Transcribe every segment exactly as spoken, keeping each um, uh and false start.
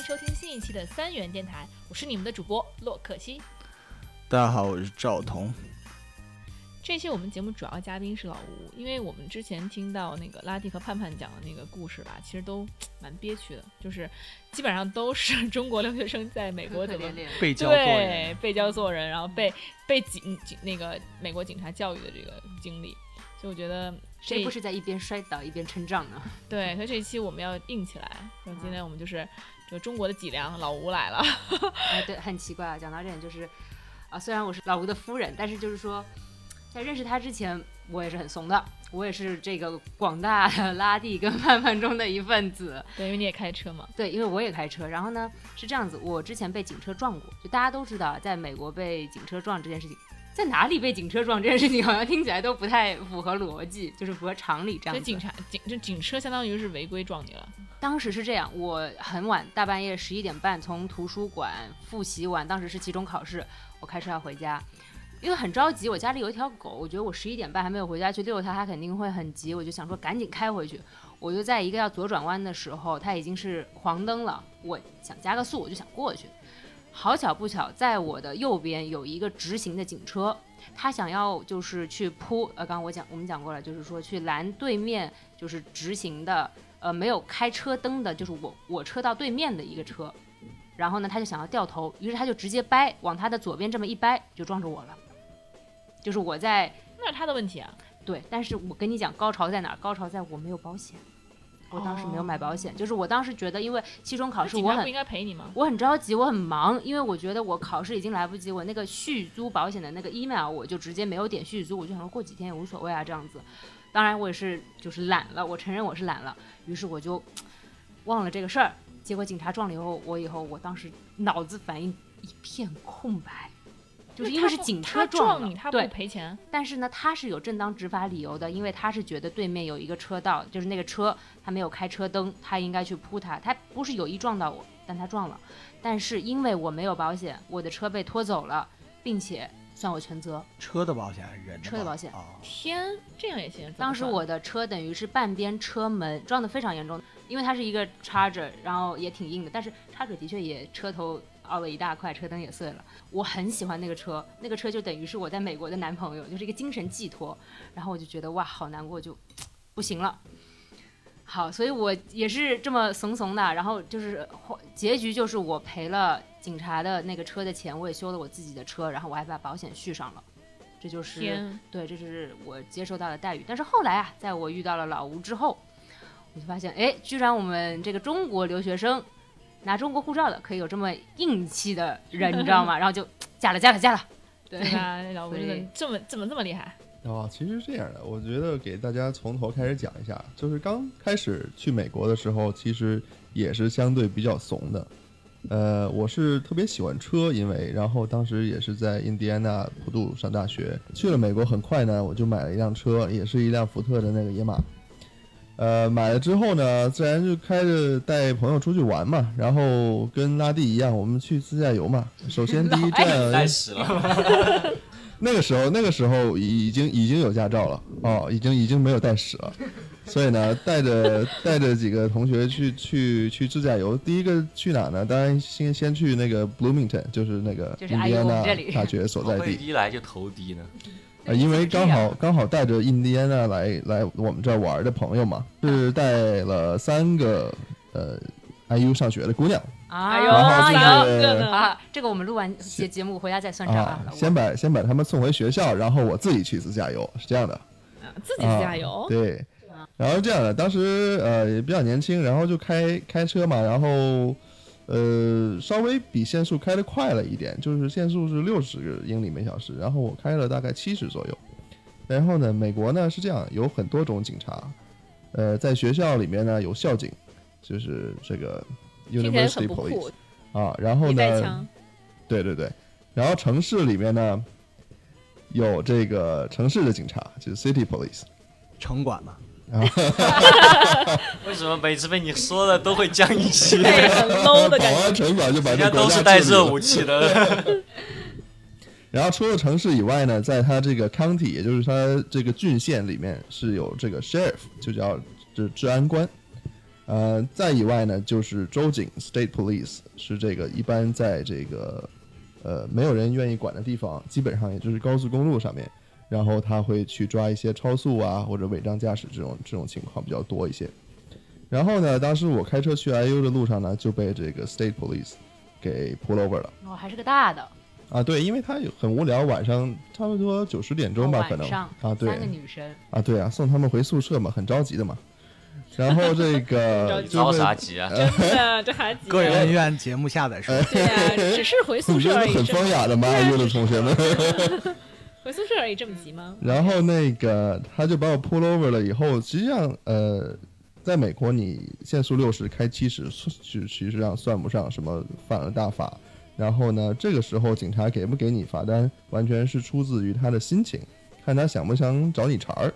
迎收听新一期的三元电台，我是你们的主播洛可西。大家好，我是赵彤。这期我们节目主要嘉宾是老吴，因为我们之前听到那个拉蒂和盼盼讲的那个故事吧，其实都蛮憋屈的，就是基本上都是中国留学生在美国怎么被教做人，被教做人，然后被被警那个美国警察教育的这个经历，所以我觉得谁不是在一边摔倒一边撑杖呢？对，所以这一期我们要硬起来。那今天我们就是这个中国的脊梁老吴来了。哎，对，很奇怪啊，讲到这点就是啊，虽然我是老吴的夫人，但是就是说。在认识他之前我也是很怂的，我也是这个广大拉蒂跟盼盼中的一份子。对，因为你也开车嘛。对，因为我也开车。然后呢是这样子，我之前被警车撞过，就大家都知道在美国被警车撞这件事情，在哪里被警车撞这件事情好像听起来都不太符合逻辑，就是符合常理这样子。警察警就警车相当于是违规撞你了。当时是这样，我很晚大半夜十一点半从图书馆复习完，当时是期中考试，我开车要回家，因为很着急，我家里有一条狗，我觉得我十一点半还没有回家去遛它，它肯定会很急，我就想说赶紧开回去。我就在一个要左转弯的时候，它已经是黄灯了，我想加个速，我就想过去。好巧不巧，在我的右边有一个直行的警车，它想要就是去扑，呃，刚刚我讲我们讲过了，就是说去拦对面就是直行的，呃，没有开车灯的，就是我我车道对面的一个车。然后呢，它就想要掉头，于是它就直接掰往它的左边这么一掰，就撞着我了。就是我在，那是他的问题啊。对，但是我跟你讲高潮在哪儿？高潮在我没有保险，我当时没有买保险。哦、就是我当时觉得，因为期中考试我很，我不应该赔你吗？我很着急，我很忙，因为我觉得我考试已经来不及，我那个续租保险的那个 email 我就直接没有点续租，我就想说过几天也无所谓啊这样子。当然我也是就是懒了，我承认我是懒了，于是我就忘了这个事儿。结果警察撞了以后，我以后我当时脑子反应一片空白。就是因为是警车撞你，他不赔钱。但是呢，他是有正当执法理由的，因为他是觉得对面有一个车道，就是那个车他没有开车灯，他应该去扑他，他不是有意撞到我，但他撞了。但是因为我没有保险，我的车被拖走了，并且算我全责。车的保险还是人的保险？车的保险。哦、天，这样也行。当时我的车等于是半边车门撞得非常严重，因为它是一个 charger， 然后也挺硬的，但是 charger 的确也车头。凹了一大块，车灯也碎了。我很喜欢那个车，那个车就等于是我在美国的男朋友，就是一个精神寄托。然后我就觉得哇，好难过，就不行了。好，所以我也是这么怂怂的。然后就是结局就是我赔了警察的那个车的钱，我也修了我自己的车，然后我还把保险续上了。这就是对，这是我接受到的待遇。但是后来啊，在我遇到了老吴之后，我就发现，哎，居然我们这个中国留学生。拿中国护照的可以有这么硬气的人，你知道吗？然后就嫁了，嫁了，嫁了。对啊，老吴这么怎么这么厉害？哦，其实是这样的，我觉得给大家从头开始讲一下，就是刚开始去美国的时候，其实也是相对比较怂的。呃，我是特别喜欢车，因为然后当时也是在印第安纳普渡上大学，去了美国，很快呢我就买了一辆车，也是一辆福特的那个野马。呃，买了之后呢，自然就开着带朋友出去玩嘛，然后跟拉蒂一样，我们去自驾游嘛。首先第一站开始了，那个时候那个时候已经已经有驾照了哦，已经已经没有带屎了，所以呢，带着带着几个同学去去去自驾游。第一个去哪呢？当然先先去那个 Bloomington， 就是那个印第安纳大学所在地。就是、一来就投低呢。呃，因为刚好刚好带着印第安纳来来我们这玩的朋友嘛，是带了三个呃 I U 上学的姑娘。哎呦，然后就是啊，这个我们录完节节目回家再算账啊。先把先把他们送回学校，然后我自己去自驾游，是这样的。啊、自己自驾游、啊。对。然后这样的，当时呃也比较年轻，然后就开开车嘛，然后呃稍微比限速开得快了一点，就是限速是六十英里每小时，然后我开了大概七十左右。然后呢，美国呢是这样，有很多种警察，呃在学校里面呢有校警，就是这个 university police 啊，然后呢，对对对，然后城市里面呢有这个城市的警察，就是 city police， 城管嘛。为什么每次被你说的都会降一级？很 low 的感觉。保安城管就把这国家都是带热武器的。然后除了城市以外呢，在他这个 county， 也就是他这个郡县里面是有这个 sheriff， 就叫治安官。呃，再以外呢，就是州警 （state police） 是这个一般在这个呃没有人愿意管的地方，基本上也就是高速公路上面，然后他会去抓一些超速啊或者违章驾驶这种这种情况比较多一些。然后呢，当时我开车去 I U 的路上呢，就被这个 state police 给 pull over 了。哦，还是个大的。啊，对，因为他很无聊，晚上差不多九十点钟吧，可能啊，对，三个女生啊，对啊，送他们回宿舍嘛，很着急的嘛。然后这个着啥急啊？真的，这还急？个人恩怨节目下载说。对啊，只是回宿舍而已。很风雅的嘛，有的同学们。回宿舍而已，这么急吗？然后那个他就把我 pull over 了以后，实际上呃，在美国你限速六十开七十，其实上算不上什么犯了大法。然后呢，这个时候警察给不给你罚单，完全是出自于他的心情，看他想不想找你茬儿。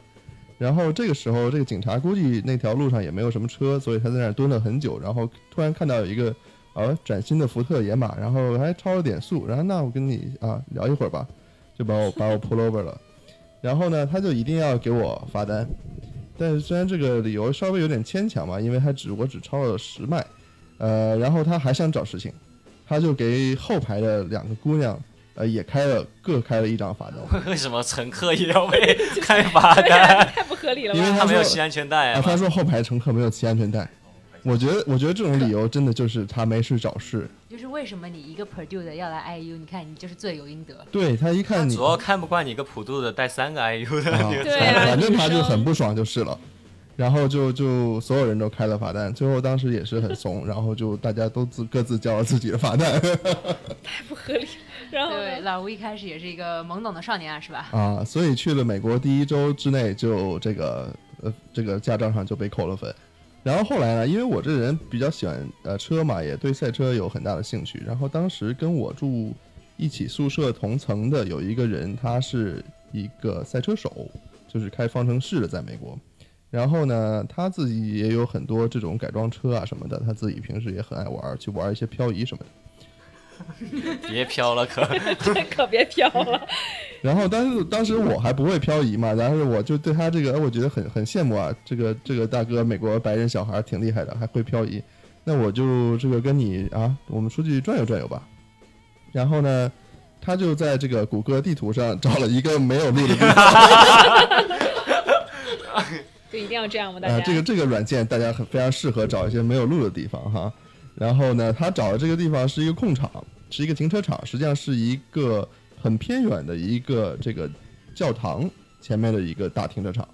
然后这个时候，这个警察估计那条路上也没有什么车，所以他在那儿蹲了很久。然后突然看到有一个呃崭新的福特野马，然后还超了点速，然后那我跟你啊聊一会儿吧，就把我把我 pull over 了。然后呢，他就一定要给我罚单，但是虽然这个理由稍微有点牵强嘛，因为他只我只超了十迈，呃，然后他还想找事情。他就给后排的两个姑娘，呃，也开了各开了一张罚单。为什么乘客也要被开罚单？太不合理了吧，因为他没有系安全带啊。他说后排乘客没有系安全带，我觉得，我觉得这种理由真的就是他没事找事。就是为什么你一个 Purdue 的要来 I U？ 你看你就是罪有应得。对他一看你，主要看不惯你一个 Purdue 的带三个 I U 的，啊、对、啊，反正他就很不爽就是了。然后就就所有人都开了罚单，最后当时也是很怂，然后就大家都自各自交了自己的罚单，太不合理。然后对，老吴一开始也是一个懵懂的少年啊，是吧？啊，所以去了美国第一周之内就这个呃这个驾照上就被扣了分。然后后来呢，因为我这人比较喜欢呃车嘛，也对赛车有很大的兴趣。然后当时跟我住一起宿舍同层的有一个人，他是一个赛车手，就是开方程式的，在美国。然后呢，他自己也有很多这种改装车啊什么的，他自己平时也很爱玩，去玩一些漂移什么的。别漂了，可可别漂了。然后，但是当时我还不会漂移嘛，但是我就对他这个，我觉得很很羡慕啊，这个这个大哥，美国白人小孩挺厉害的，还会漂移。那我就这个跟你啊，我们出去转悠转悠吧。然后呢，他就在这个谷歌地图上找了一个没有路的地方。就一定要这样吗？大家、呃、这个这个软件大家很非常适合找一些没有路的地方哈。然后呢，他找的这个地方是一个空场，是一个停车场，实际上是一个很偏远的一个这个教堂前面的一个大停车场。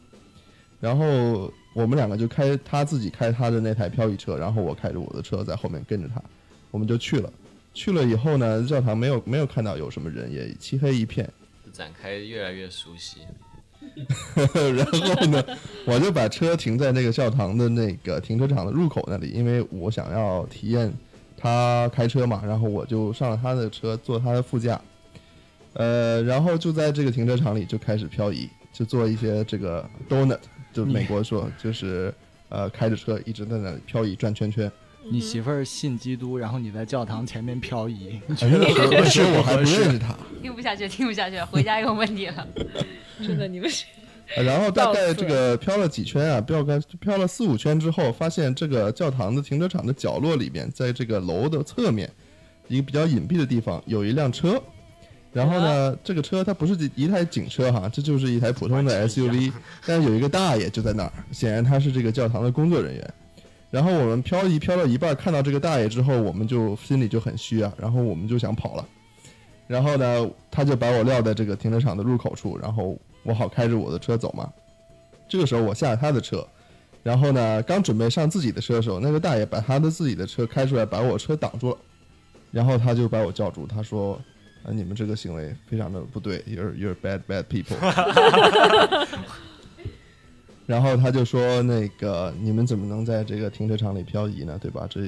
然后我们两个就开他自己开他的那台漂移车，然后我开着我的车在后面跟着他，我们就去了。去了以后呢，教堂没有没有看到有什么人，也漆黑一片，展开越来越熟悉。然后呢，我就把车停在那个教堂的那个停车场的入口那里，因为我想要体验他开车嘛，然后我就上了他的车，坐他的副驾，呃，然后就在这个停车场里就开始漂移，就做一些这个 donut， 就美国说就是呃开着车一直在那里漂移转圈圈。你媳妇儿信基督，然后你在教堂前面漂移，你觉得合适？我还不认识他，听不下去，听不下去，回家有问题了。真的，你们是。然后大概这个漂了几圈啊，漂了漂了四五圈之后，发现这个教堂的停车场的角落里面，在这个楼的侧面，一个比较隐蔽的地方，有一辆车。然后呢，这个车它不是一台警车哈，这就是一台普通的 S U V， 但是有一个大爷就在那儿，显然他是这个教堂的工作人员。然后我们漂移漂到一半，看到这个大爷之后，我们就心里就很虚啊，然后我们就想跑了。然后呢，他就把我撂在这个停车场的入口处，然后我好开着我的车走嘛。这个时候我下了他的车，然后呢，刚准备上自己的车的时候，那个大爷把他的自己的车开出来，把我车挡住了。然后他就把我叫住，他说：“啊，你们这个行为非常的不对 ，you're you're bad bad people。”然后他就说：“那个你们怎么能在这个停车场里漂移呢？对吧？这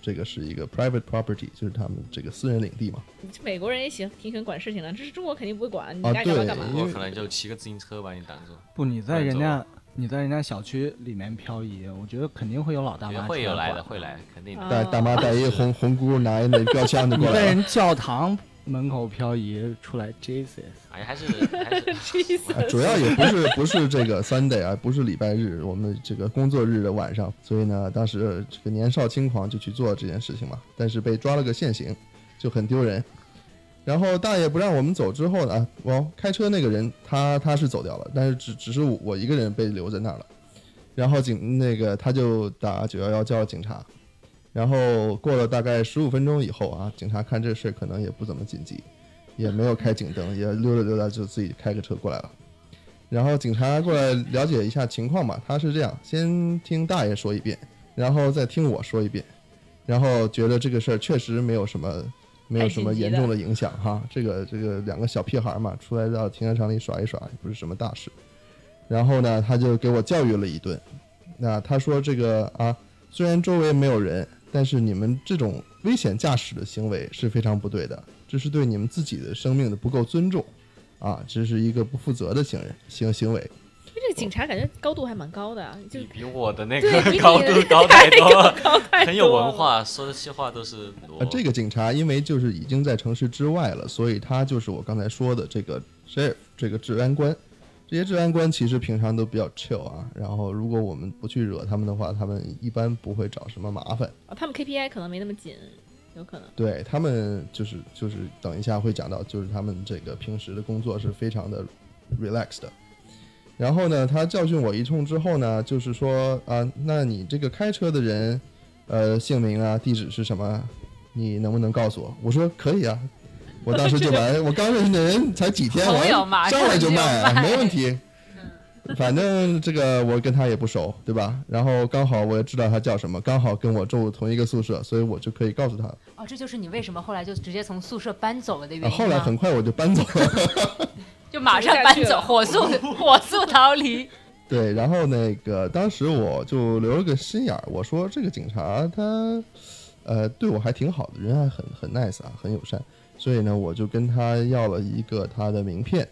这个是一个 private property， 就是他们这个私人领地嘛。”美国人也行，挺喜欢管事情的，这是中国肯定不会管，你该干嘛干嘛。我可能就骑个自行车把你挡住。不，你在人家你在人家小区里面漂移，我觉得肯定会有老大妈，会有来的，会来，肯定的。大大妈带一红红箍，拿一那标枪就过来了。你在人教堂门口漂移出来 Jesus， 哎，还是还是主要也不是不是这个 Sunday 啊，不是礼拜日，我们这个工作日的晚上，所以呢，当时这个年少轻狂就去做这件事情嘛，但是被抓了个现行，就很丢人。然后大爷不让我们走之后呢，我、哦、开车那个人他他是走掉了，但是只只是我一个人被留在那儿了。然后警那个他就打九一一叫警察。然后过了大概十五分钟以后啊，警察看这事可能也不怎么紧急，也没有开警灯，也溜达溜达就自己开个车过来了。然后警察过来了解一下情况嘛，他是这样，先听大爷说一遍，然后再听我说一遍，然后觉得这个事儿确实没有什么没有什么严重的影响哈，这个这个两个小屁孩嘛，出来到停车场里耍一耍也不是什么大事。然后呢，他就给我教育了一顿。那他说这个啊，虽然周围没有人，但是你们这种危险驾驶的行为是非常不对的，这是对你们自己的生命的不够尊重啊，这是一个不负责的行人行行为。这个警察感觉高度还蛮高的，就比我的那个高度高太多了，很有文化，说的些话都是、啊、这个警察因为就是已经在城市之外了，所以他就是我刚才说的这个 sheriff 这个治安官。这些治安官其实平常都比较 chill 啊，然后如果我们不去惹他们的话，他们一般不会找什么麻烦、哦、他们 K P I 可能没那么紧，有可能对他们就是就是等一下会讲到，就是他们这个平时的工作是非常的 relaxed 的。然后呢，他教训我一通之后呢，就是说啊，那你这个开车的人呃姓名啊地址是什么，你能不能告诉我？我说可以啊，我当时就把我刚认识的人才几天，我上来就卖、啊、没问题。反正这个我跟他也不熟，对吧？然后刚好我也知道他叫什么，刚好跟我住同一个宿舍，所以我就可以告诉他。哦，这就是你为什么后来就直接从宿舍搬走了的原因、啊啊。后来很快我就搬走了，就马上搬走，火速火速逃离。对，然后那个当时我就留了个心眼，我说这个警察他呃对我还挺好的，人还很很 nice 啊，很友善。所以呢，我就跟他要了一个他的名片，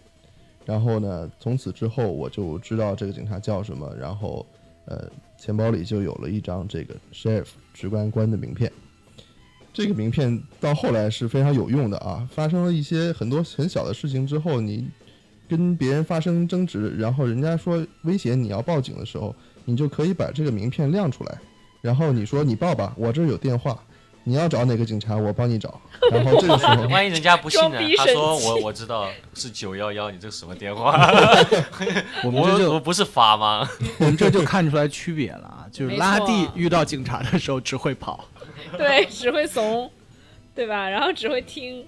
然后呢，从此之后我就知道这个警察叫什么，然后，呃，钱包里就有了一张这个 sheriff 直官官的名片。这个名片到后来是非常有用的啊！发生了一些很多很小的事情之后，你跟别人发生争执，然后人家说威胁你要报警的时候，你就可以把这个名片亮出来，然后你说你报吧，我这有电话。你要找哪个警察，我帮你找。然后这个时候，万一人家不信呢？他说我我知道是九幺幺，你这什么电话？我们这就 我, 我不是法吗？我们这就看出来区别了啊！就是拉蒂遇到警察的时候只会跑，对，只会怂，对吧？然后只会听，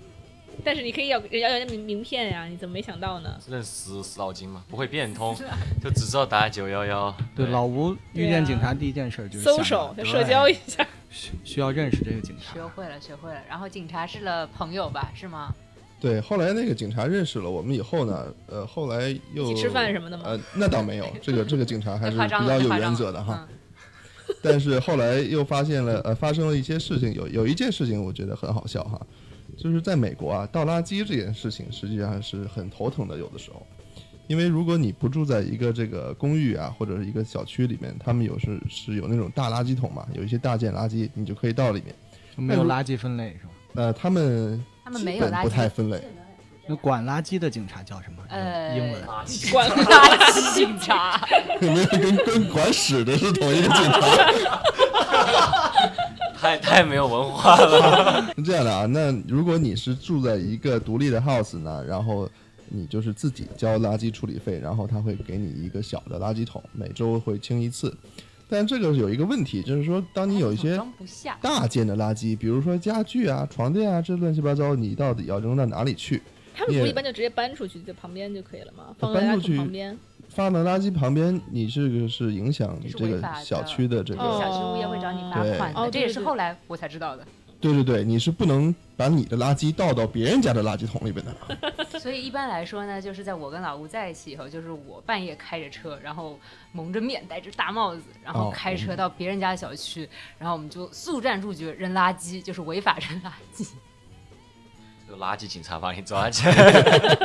但是你可以要人家要名名片呀、啊，你怎么没想到呢？认死死脑筋嘛，不会变通，就只知道打九幺幺。对，老吴遇见警察第一件事就是搜手，社交一下。需要认识这个警察，学会了学会了然后警察是了朋友吧，是吗？对，后来那个警察认识了我们以后呢，呃后来又一起吃饭什么的吗？呃那倒没有，这个这个警察还是比较有原则的哈、嗯、但是后来又发现了呃发生了一些事情，有有一件事情我觉得很好笑哈，就是在美国啊，倒垃圾这件事情实际上是很头疼的，有的时候因为如果你不住在一个这个公寓啊，或者是一个小区里面，他们有是是有那种大垃圾桶嘛，有一些大件垃圾你就可以到里面。没有垃圾分类是吧？呃，他们基本不太分类。那管垃圾的警察叫什么？呃，英文垃圾管垃圾警察。有没有跟跟管屎的是同一个警察？太太没有文化了。是这样的啊，那如果你是住在一个独立的 house 呢，然后。你就是自己交垃圾处理费，然后他会给你一个小的垃圾桶，每周会清一次。但这个有一个问题，就是说当你有一些大件的垃圾，比如说家具啊床垫啊这乱七八糟，你到底要扔到哪里去？他们不一般就直接搬出去就旁边就可以了吗？放到垃圾桶旁边，放到垃圾旁边，你这个是影响这个小区的这个小区物业会找你罚款的，这也是后来我才知道的。对对对，你是不能把你的垃圾倒到别人家的垃圾桶里边的。所以一般来说呢，就是在我跟老吴在一起以后，就是我半夜开着车，然后蒙着面戴着大帽子，然后开车到别人家的小区、哦、然后我们就速战速决扔垃圾，就是违法扔垃圾，这个垃圾警察把你抓起来。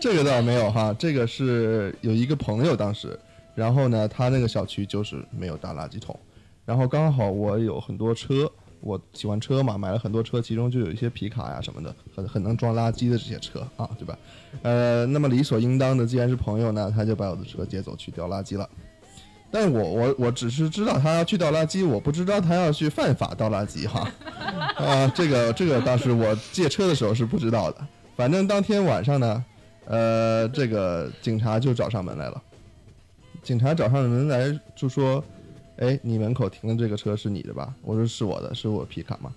这个倒没有哈，这个是有一个朋友当时，然后呢他那个小区就是没有大垃圾桶，然后刚好我有很多车，我喜欢车嘛，买了很多车，其中就有一些皮卡呀什么的，很很能装垃圾的这些车啊，对吧？呃，那么理所应当的，既然是朋友呢，他就把我的车接走去掉垃圾了。但我我我只是知道他要去倒垃圾，我不知道他要去犯法倒垃圾哈，啊，这个这个当时我借车的时候是不知道的。反正当天晚上呢，呃，这个警察就找上门来了。警察找上门来就说：“哎，你门口停的这个车是你的吧？”我说：“是我的，是我皮卡嘛。”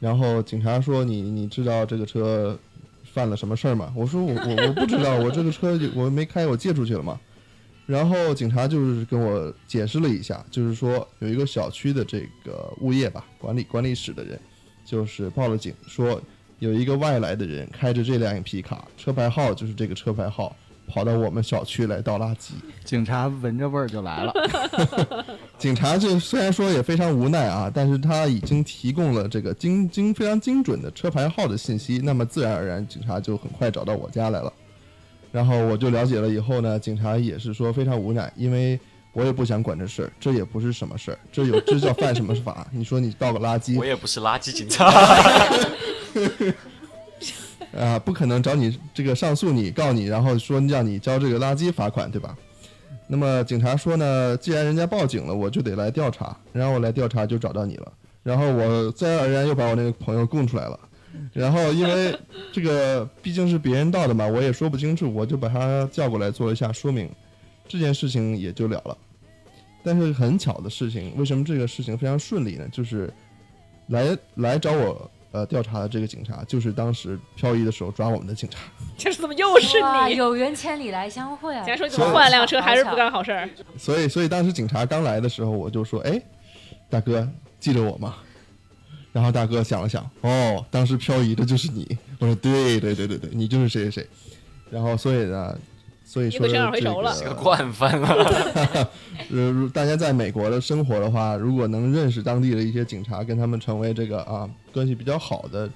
然后警察说：“你你知道这个车犯了什么事儿吗？”我说：“我我我不知道，我这个车我没开，我借出去了嘛。”然后警察就是跟我解释了一下，就是说有一个小区的这个物业吧，管理管理室的人就是报了警，说有一个外来的人开着这辆皮卡，车牌号就是这个车牌号，跑到我们小区来倒垃圾。警察闻着味儿就来了。警察就虽然说也非常无奈啊，但是他已经提供了这个精精非常精准的车牌号的信息，那么自然而然警察就很快找到我家来了。然后我就了解了以后呢，警察也是说非常无奈，因为我也不想管这事儿，这也不是什么事儿，这有这叫犯什么法？你说你倒个垃圾，我也不是垃圾警察，啊，不可能找你这个上诉你告你，然后说让你交这个垃圾罚款，对吧？那么警察说呢，既然人家报警了，我就得来调查，然后我来调查就找到你了，然后我自然而然又把我那个朋友供出来了。然后因为这个毕竟是别人到的嘛，我也说不清楚，我就把他叫过来做了一下说明，这件事情也就了了。但是很巧的事情，为什么这个事情非常顺利呢？就是来来找我呃调查的这个警察，就是当时漂移的时候抓我们的警察。这是怎么又是你？有缘千里来相会啊！假如说你怎么换辆车还是不干好事儿？所以所以当时警察刚来的时候，我就说：“哎，大哥，记着我吗？”然后大哥想了想，哦，当时漂移的就是你。我说对对对对对，你就是谁谁谁。然后所以呢，所以说这个是个惯犯了。大家在美国的生活的话，如果能认识当地的一些警察，跟他们成为这个啊关系比较好的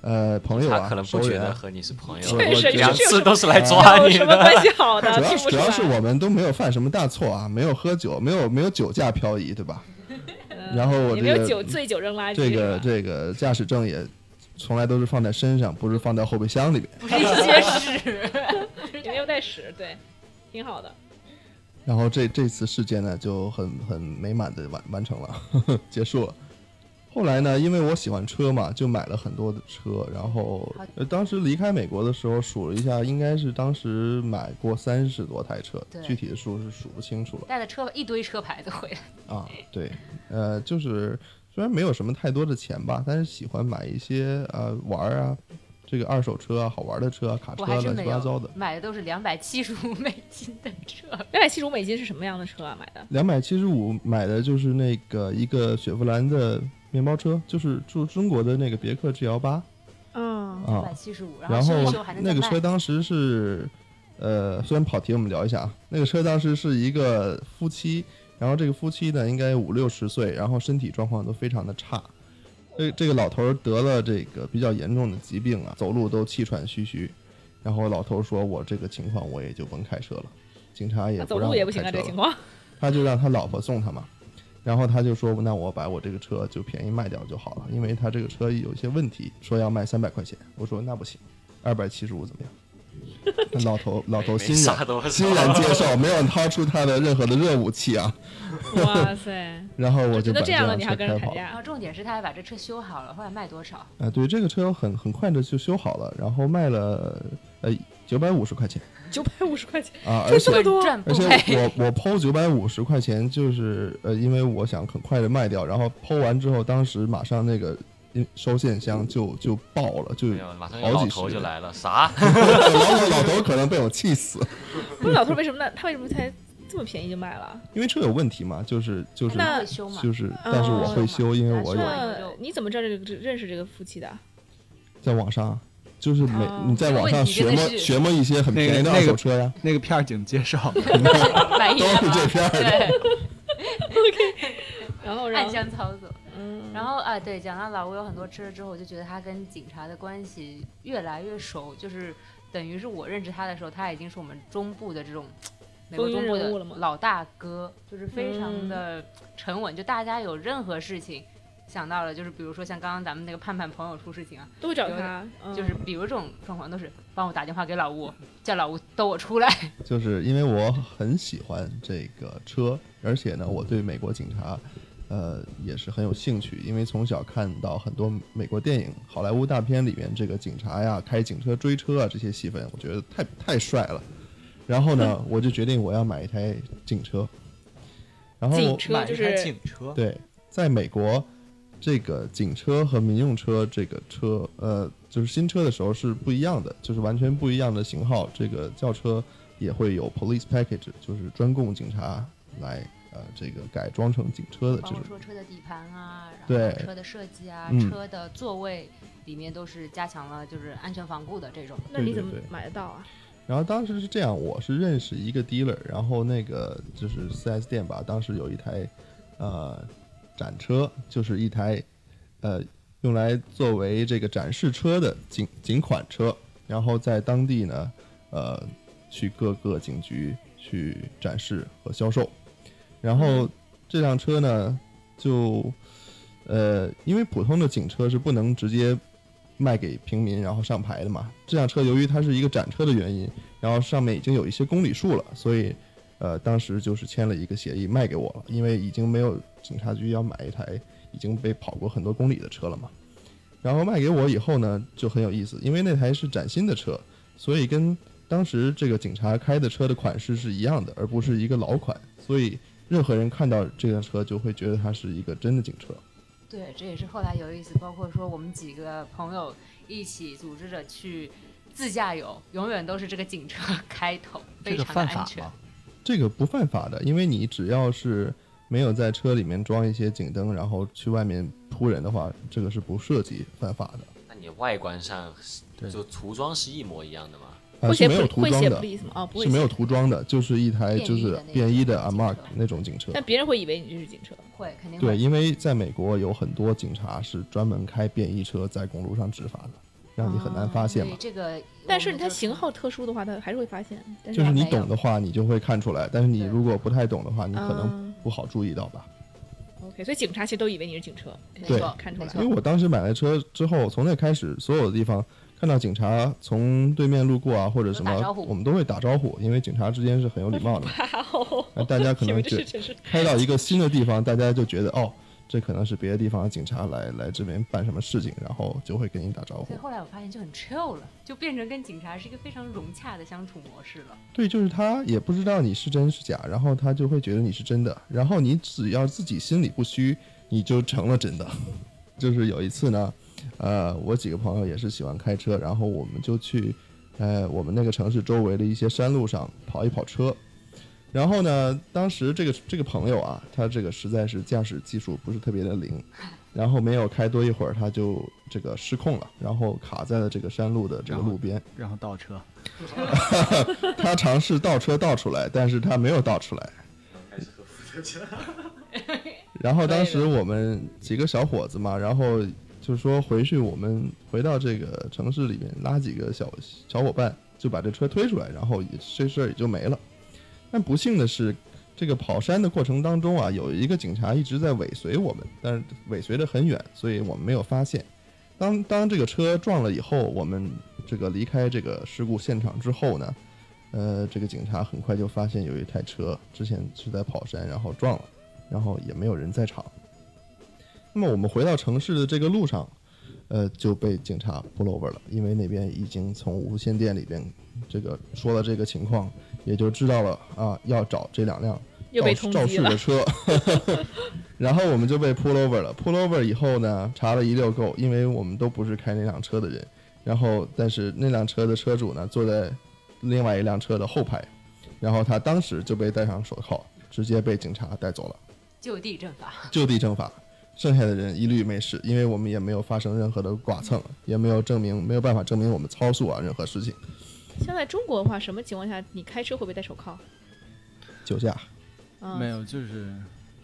呃朋友啊，他可能不觉得和你是朋友，两次都是来抓你的，有什么关系好的？主要主要是我们都没有犯什么大错啊，没有喝酒，没有没有酒驾漂移，对吧？然后我这个醉酒扔垃圾，这个这个驾驶证也从来都是放在身上，不是放在后备箱里面，不是一些屎，也没有带屎，对，挺好的。然后这这次事件呢，就很很美满的完完成了，呵呵，结束了。后来呢，因为我喜欢车嘛，就买了很多的车。然后、呃、当时离开美国的时候数了一下，应该是当时买过三十多台车，具体的数是数不清楚了。带的车一堆车牌都回来啊，对，呃，就是虽然没有什么太多的钱吧，但是喜欢买一些呃玩啊，这个二手车啊，好玩的车啊，卡车乱七八糟的。买的都是两百七十五美金的车。两百七十五美金是什么样的车啊？买的？两百七十五买的就是那个一个雪佛兰的。面包车就是住中国的那个别克 G 幺八，嗯，一百七十五，然后那个车当时是，呃，虽然跑题，我们聊一下啊。那个车当时是一个夫妻，然后这个夫妻呢应该五六十岁，然后身体状况都非常的差。这这个老头得了这个比较严重的疾病啊，走路都气喘吁吁。然后老头说：“我这个情况我也就甭开车了。”警察也不让我开车了，走路也不行啊，这个情况。他就让他老婆送他嘛。然后他就说，那我把我这个车就便宜卖掉就好了，因为他这个车有些问题，说要卖三百块钱。我说那不行，二百七十五怎么样？那老头老头欣然欣然接受，没有掏出他的任何的热武器啊！哇塞！然后我就把这样的车开跑了。然后重点是他还把这车修好了，后来卖多少？啊，对，这个车很很快的就修好了，然后卖了呃九百五十块钱。九百五十块钱啊！而且而且我我抛九百五十块钱，就是呃，因为我想很快的卖掉，然后抛完之后，当时马上那个收线箱就就爆了，就马上老头就来了，啥？老头老头可能被我气死。不是老头为什么呢？他为什么才这么便宜就卖了？因为车有问题嘛，就是就是那修嘛，就是但是我会修，因为我有。你怎么知道这个认识这个夫妻的？在网上。就是每、哦、你在网上学摸学摸一些很便宜的二手车呀、啊那个那个，那个片儿警介绍，都是这片儿的。OK， 然后暗箱操作，嗯，然后啊，对，讲到老吴有很多车之后，我就觉得他跟警察的关系越来越熟，就是等于是我认识他的时候，他已经是我们中部的这种美国中部的老大哥，就是非常的沉稳，嗯、就大家有任何事情。想到了，就是比如说像刚刚咱们那个盼盼朋友出事情啊，都找他，就是比如这种状况都是帮我打电话给老吴，叫老吴兜我出来。就是因为我很喜欢这个车，而且呢我对美国警察呃也是很有兴趣，因为从小看到很多美国电影好莱坞大片里面这个警察呀开警车追车啊这些戏份，我觉得太太帅了。然后呢我就决定我要买一台警车，然后警车就是警车，对，在美国这个警车和民用车这个车呃就是新车的时候是不一样的，就是完全不一样的型号，这个轿车也会有 police package， 就是专供警察来呃这个改装成警车的这种，包括车的底盘啊，然后车的设计啊、嗯、车的座位里面都是加强了就是安全防护的这种。那你怎么买得到啊？然后当时是这样，我是认识一个 dealer， 然后那个就是 四 S 店吧，当时有一台呃展车，就是一台呃用来作为这个展示车的警警款车，然后在当地呢呃去各个警局去展示和销售。然后这辆车呢就呃因为普通的警车是不能直接卖给平民然后上牌的嘛，这辆车由于它是一个展车的原因，然后上面已经有一些公里数了，所以呃当时就是签了一个协议卖给我了，因为已经没有警察局要买一台已经被跑过很多公里的车了嘛。然后卖给我以后呢就很有意思，因为那台是崭新的车，所以跟当时这个警察开的车的款式是一样的，而不是一个老款，所以任何人看到这辆车就会觉得它是一个真的警车。对，这也是后来有意思，包括说我们几个朋友一起组织着去自驾游，永远都是这个警车开头，非常的安全。这个犯法吗？这个不犯法的，因为你只要是没有在车里面装一些警灯，然后去外面扑人的话，这个是不涉及犯法的。那你外观上就涂装是一模一样的吗？呃、是没有涂装的、哦、是没有涂装的，就是一台就是便衣的 unmarked 那种警车。但别人会以为你就是警车，会肯定会。对，因为在美国有很多警察是专门开便衣车在公路上执法的，让你很难发现嘛、哦、这个。但是它型号特殊的话它还是会发现，但是就是你懂的话你就会看出来，但是你如果不太懂的话你可能不好注意到吧、嗯、OK， 所以警察其实都以为你是警车。对，看出来。因为我当时买了车之后，从那开始所有的地方看到警察从对面路过啊，或者什么，我们都会打招呼，因为警察之间是很有礼貌的。哦、大家可能就开到一个新的地方，大家就觉得哦，这可能是别的地方的警察来来这边办什么事情，然后就会跟你打招呼。所以后来我发现就很 chill 了，就变成跟警察是一个非常融洽的相处模式了。对，就是他也不知道你是真是假，然后他就会觉得你是真的，然后你只要自己心里不虚，你就成了真的。就是有一次呢。呃，我几个朋友也是喜欢开车，然后我们就去，呃，我们那个城市周围的一些山路上跑一跑车。然后呢，当时这个这个朋友啊，他这个实在是驾驶技术不是特别的灵，然后没有开多一会儿他就这个失控了，然后卡在了这个山路的这个路边，然后倒车。他尝试倒车倒出来，但是他没有倒出来。然后当时我们几个小伙子嘛，然后。就是说回去我们回到这个城市里面拉几个小小伙伴就把这车推出来，然后这事儿也就没了。但不幸的是这个跑山的过程当中啊，有一个警察一直在尾随我们，但是尾随得很远，所以我们没有发现。当当这个车撞了以后，我们这个离开这个事故现场之后呢，呃，这个警察很快就发现有一台车之前是在跑山然后撞了，然后也没有人在场。那么我们回到城市的这个路上，呃，就被警察 pull over 了，因为那边已经从无线电里边这个说了这个情况，也就知道了啊，要找这两辆肇事的车。然后我们就被 pull over 了。pull over 以后呢，查了一溜够，因为我们都不是开那辆车的人。然后，但是那辆车的车主呢，坐在另外一辆车的后排，然后他当时就被戴上手铐，直接被警察带走了。就地正法。就地正法。剩下的人一律没事，因为我们也没有发生任何的剐蹭，也没有证明，没有办法证明我们操作啊任何事情。像在中国的话，什么情况下你开车会不会戴手铐？酒驾、嗯、没有，就是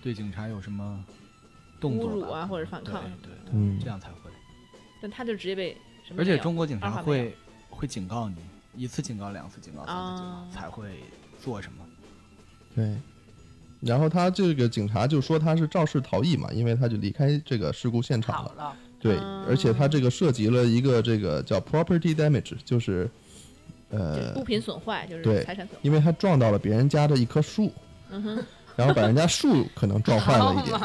对警察有什么动作侮辱啊或者反抗，对 对, 对、嗯、这样才会。但他就直接被什么，而且中国警察会会警告你一次警告两次警告三次警告、嗯、才会做什么。对，然后他这个警察就说他是肇事逃逸嘛，因为他就离开这个事故现场了。了对、嗯，而且他这个涉及了一个这个叫 property damage， 就是呃物品损坏，就是财产损坏。因为他撞到了别人家的一棵树，嗯哼，然后把人家树可能撞坏了一点，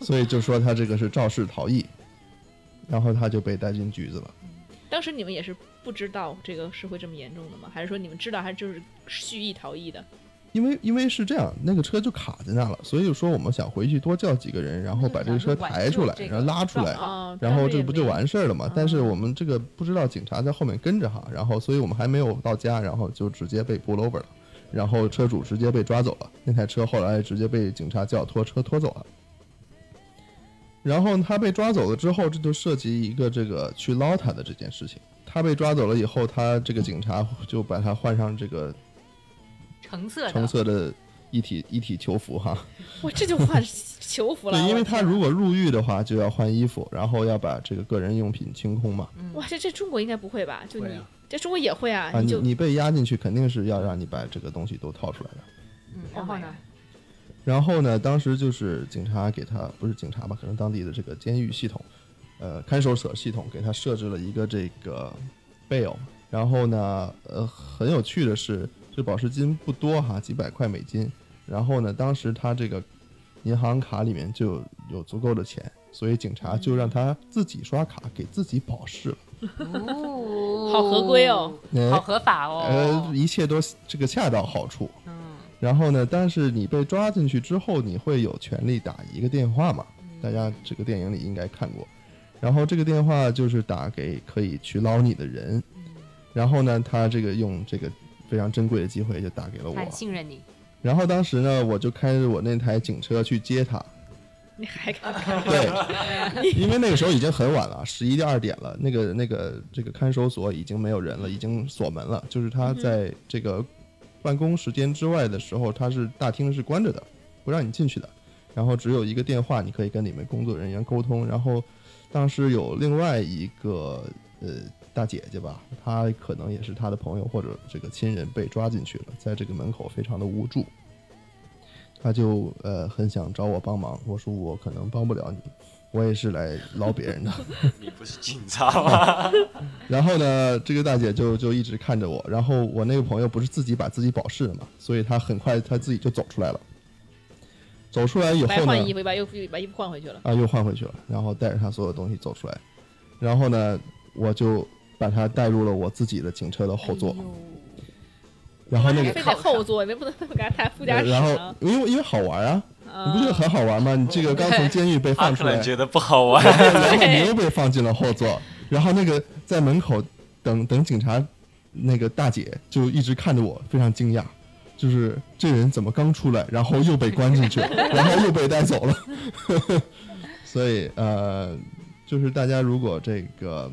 所以就说他这个是肇事逃逸，然后他就被带进局子了。当时你们也是不知道这个是会这么严重的吗？还是说你们知道他就是蓄意逃逸的？因为因为是这样，那个车就卡在那了，所以说我们想回去多叫几个人，然后把这个车抬出来，嗯、然后拉出来、哦，然后这不就完事儿了吗、嗯？但是我们这个不知道警察在后面跟着哈，然后所以我们还没有到家，然后就直接被 pull over 了，然后车主直接被抓走了，那台车后来直接被警察叫拖车拖走了。然后他被抓走了之后，这就涉及一个这个去捞他的这件事情。他被抓走了以后，他这个警察就把他换上这个橙色的橙色的一体一体囚服哈。我这就换囚服了。对，因为他如果入狱的话，就要换衣服，然后要把这个个人用品清空嘛。嗯、哇，这这中国应该不会吧？就你、啊、这中国也会啊？啊你就你被押进去，肯定是要让你把这个东西都掏出来的。嗯，然后呢？然后呢？当时就是警察给他，不是警察吧？可能当地的这个监狱系统，呃，看守所系统给他设置了一个这个 bail。然后呢，呃，很有趣的是，这保释金不多哈，几百块美金。然后呢，当时他这个银行卡里面就有足够的钱，所以警察就让他自己刷卡给自己保释了。哦，好合规哦，哎、好合法哦，呃，一切都这个恰到好处。然后呢？但是你被抓进去之后，你会有权利打一个电话嘛？大家这个电影里应该看过。然后这个电话就是打给可以去捞你的人。然后呢，他这个用这个非常珍贵的机会就打给了我。很信任你。然后当时呢，我就开着我那台警车去接他。你还敢开？对，因为那个时候已经很晚了，十一点二点了。那个那个这个看守所已经没有人了，已经锁门了。就是他在这个。办公时间之外的时候，他是大厅是关着的，不让你进去的，然后只有一个电话你可以跟里面工作人员沟通。然后当时有另外一个呃大姐姐吧，她可能也是她的朋友或者这个亲人被抓进去了，在这个门口非常的无助，她就呃很想找我帮忙。我说我可能帮不了你，我也是来捞别人的。你不是警察吗？然后呢，这个大姐就就一直看着我。然后我那个朋友不是自己把自己保释了嘛，所以他很快他自己就走出来了。走出来以后呢，换衣服吧，又把衣服换回去了啊，又换回去了。然后带着他所有东西走出来，然后呢，我就把他带入了我自己的警车的后座。哎然后那个非得后座，你不能给他抬副驾驶。然后因为因为好玩啊、嗯，你不觉得很好玩吗？你这个刚从监狱被放出来，觉得不好玩，然后你又被放进了后座，然后那个在门口等等警察，那个大姐就一直看着我，非常惊讶，就是这人怎么刚出来，然后又被关进去，然后又被带走了。所以呃，就是大家如果这个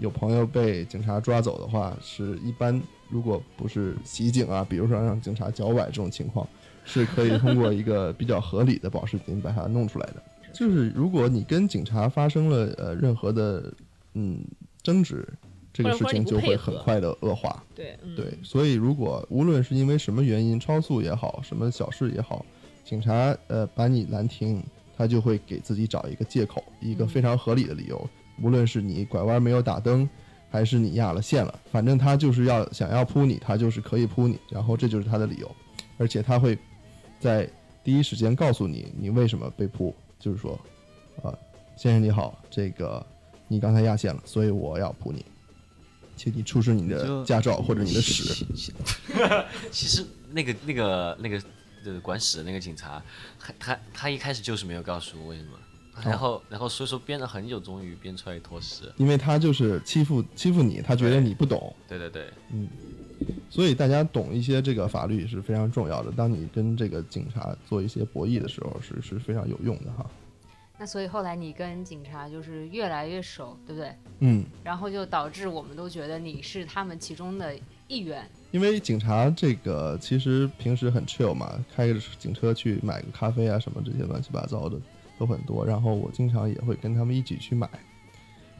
有朋友被警察抓走的话，是一般。如果不是袭警啊，比如说让警察脚崴这种情况，是可以通过一个比较合理的保释金把它弄出来的。就是如果你跟警察发生了呃任何的嗯争执，这个事情就会很快的恶化。对、嗯、对，所以如果无论是因为什么原因，超速也好，什么小事也好，警察呃把你拦停，他就会给自己找一个借口，一个非常合理的理由，嗯、无论是你拐弯没有打灯。还是你压了线了，反正他就是要想要扑你，他就是可以扑你，然后这就是他的理由，而且他会在第一时间告诉你你为什么被扑，就是说，呃，先生你好，这个你刚才压线了，所以我要扑你，请你出示你的驾照或者你的屎。其实那个那个那个、呃、管屎的那个警察，他他一开始就是没有告诉我为什么。然后，然后所以说编了很久，终于编出来一坨屎。因为他就是欺负欺负你，他觉得你不懂。对对对，嗯。所以大家懂一些这个法律是非常重要的。当你跟这个警察做一些博弈的时候，是是非常有用的哈。那所以后来你跟警察就是越来越熟，对不对？嗯。然后就导致我们都觉得你是他们其中的一员。因为警察这个其实平时很 chill 嘛，开着警车去买个咖啡啊什么这些乱七八糟的。都很多，然后我经常也会跟他们一起去买，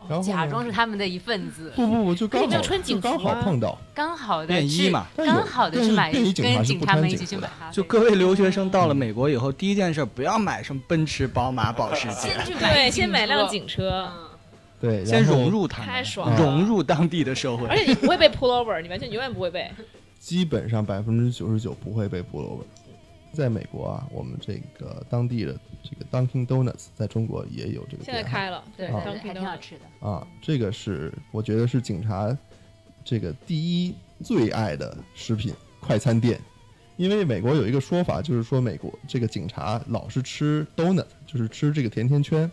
然后假装是他们的一份子。不不，我就刚好就刚好碰到，刚好的便衣嘛，刚好的去买，跟警察们一起去买咖啡。就各位留学生到了美国以后，第一件事不要买什么奔驰、宝马、保时捷，对，先买辆警车。对，先融入他们，太爽了，融入当地的社会。而且你不会被 pull over， 你完全永远不会被。基本上百分之九十九不会被 pull over。在美国啊，我们这个当地的这个 Dunkin Donuts 在中国也有这个店，现在开了，对，啊、还挺好吃的啊。这个是我觉得是警察这个第一最爱的食品快餐店，因为美国有一个说法，就是说美国这个警察老是吃 donut， 就是吃这个甜甜圈。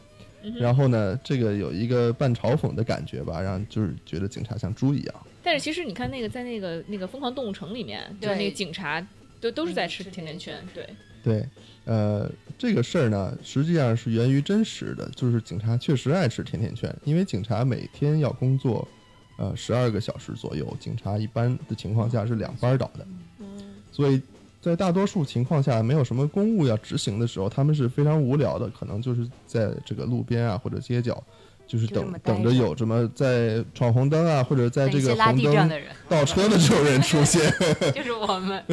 然后呢，这个有一个半嘲讽的感觉吧，让就是觉得警察像猪一样。但是其实你看那个在那个那个疯狂动物城里面，就是那个警察都都是在吃甜甜圈，对对，呃，这个事儿呢，实际上是源于真实的，就是警察确实爱吃甜甜圈，因为警察每天要工作，呃，十二个小时左右，警察一般的情况下是两班倒的，所以在大多数情况下没有什么公务要执行的时候，他们是非常无聊的，可能就是在这个路边啊或者街角，就是等等着有什么在闯红灯啊或者在这个红灯倒车的这种人出现，就是我们。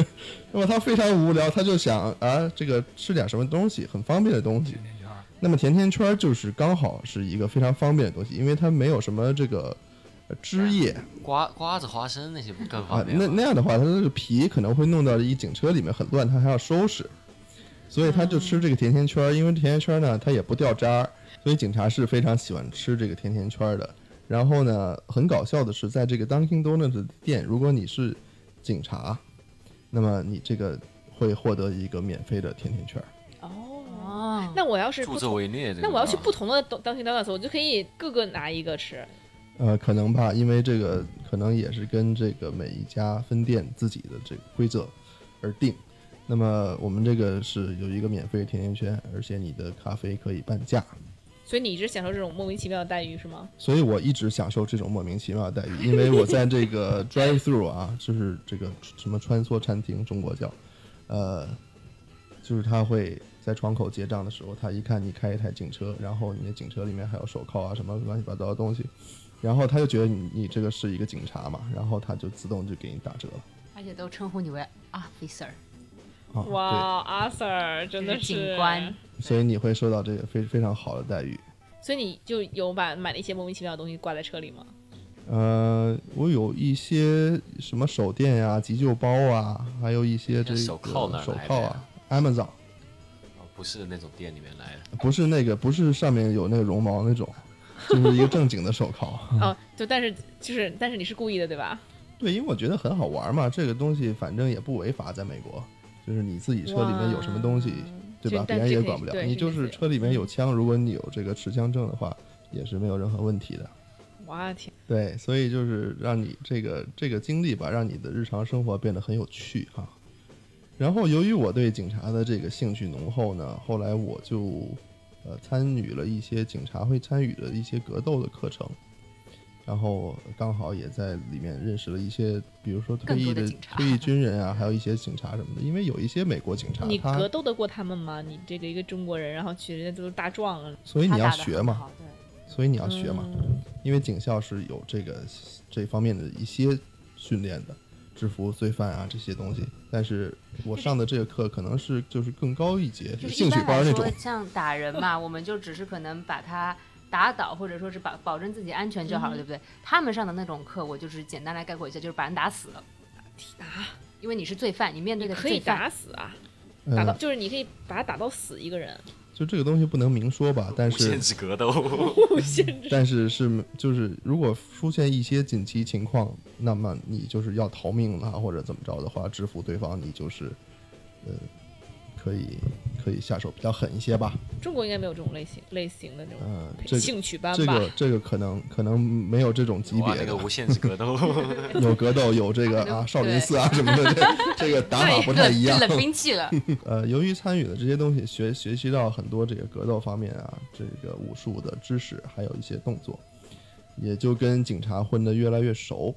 那么他非常无聊，他就想啊，这个吃点什么东西很方便的东西，那么甜甜圈就是刚好是一个非常方便的东西，因为它没有什么这个枝叶、瓜瓜子、花生那些更方便、啊、那那样的话，它这个皮可能会弄到一警车里面很乱，它还要收拾，所以他就吃这个甜甜圈。因为甜甜圈呢，它也不掉渣，所以警察是非常喜欢吃这个甜甜圈的。然后呢，很搞笑的是，在这个 Dunkin Donuts 的店，如果你是警察，那么你这个会获得一个免费的甜甜圈。哦，那我要是助纣为虐，那我要去不同的 Dunkin Donuts， 我就可以各个拿一个吃。呃，可能吧，因为这个可能也是跟这个每一家分店自己的这个规则而定。那么我们这个是有一个免费甜甜圈，而且你的咖啡可以半价。所以你一直享受这种莫名其妙的待遇是吗？所以我一直享受这种莫名其妙的待遇，因为我在这个 drive through 啊，就是这个什么穿梭餐厅，中国叫，呃，就是他会在窗口结账的时候，他一看你开一台警车，然后你的警车里面还有手铐啊什么乱七八糟的东西。然后他就觉得 你, 你这个是一个警察嘛，然后他就自动就给你打折了，而且都称呼你为 officer。 哇 officer 真的是警官，所以你会受到这个非非常好的待遇。所以你就有把买了一些莫名其妙的东西挂在车里吗？呃，我有一些什么手电呀、啊、急救包啊，还有一些这个手铐呢，手铐啊 Amazon、哦、不是那种店里面来的，不是那个，不是上面有那个绒毛那种，就是一个正经的手铐哦，就但是就是但是你是故意的对吧？对，因为我觉得很好玩嘛，这个东西反正也不违法，在美国就是你自己车里面有什么东西对吧，别人也管不了你，就是车里面有枪，如果你有这个持枪证的话也是没有任何问题的。哇天，对，所以就是让你这个这个经历吧，让你的日常生活变得很有趣哈。然后由于我对警察的这个兴趣浓厚呢，后来我就呃，参与了一些警察会参与的一些格斗的课程，然后刚好也在里面认识了一些，比如说退役 的, 的退役军人啊，还有一些警察什么的。因为有一些美国警察，你格斗得过他们吗？你这个一个中国人，然后去人家都大壮了，所以你要学嘛，所以你要学嘛、嗯，因为警校是有这个这方面的一些训练的，制服罪犯啊这些东西。但是我上的这个课可能是就是更高一节，就是兴趣班那种。像打人嘛，我们就只是可能把他打倒，或者说是保保证自己安全就好了，对不对？他们上的那种课，我就是简单来概括一下，就是把人打死了。啊？因为你是罪犯，你面对的是罪犯。可以打死啊？打到就是你可以把他打到死一个人。就这个东西不能明说吧，但是限制格斗，限制。但是是就是，如果出现一些紧急情况，那么你就是要逃命了或者怎么着的话，制服对方，你就是，呃，可以可以下手比较狠一些吧。中国应该没有这种类型类型的那种、呃这个、兴趣班吧？这个这个可能可能没有这种级别的。哇，那个无限制格斗，有格斗，有这个啊少林寺啊什么的。这个打法不太一样，冷兵器了。呃，由于参与的这些东西，学学习到很多这个格斗方面啊，这个武术的知识，还有一些动作，也就跟警察混得越来越熟。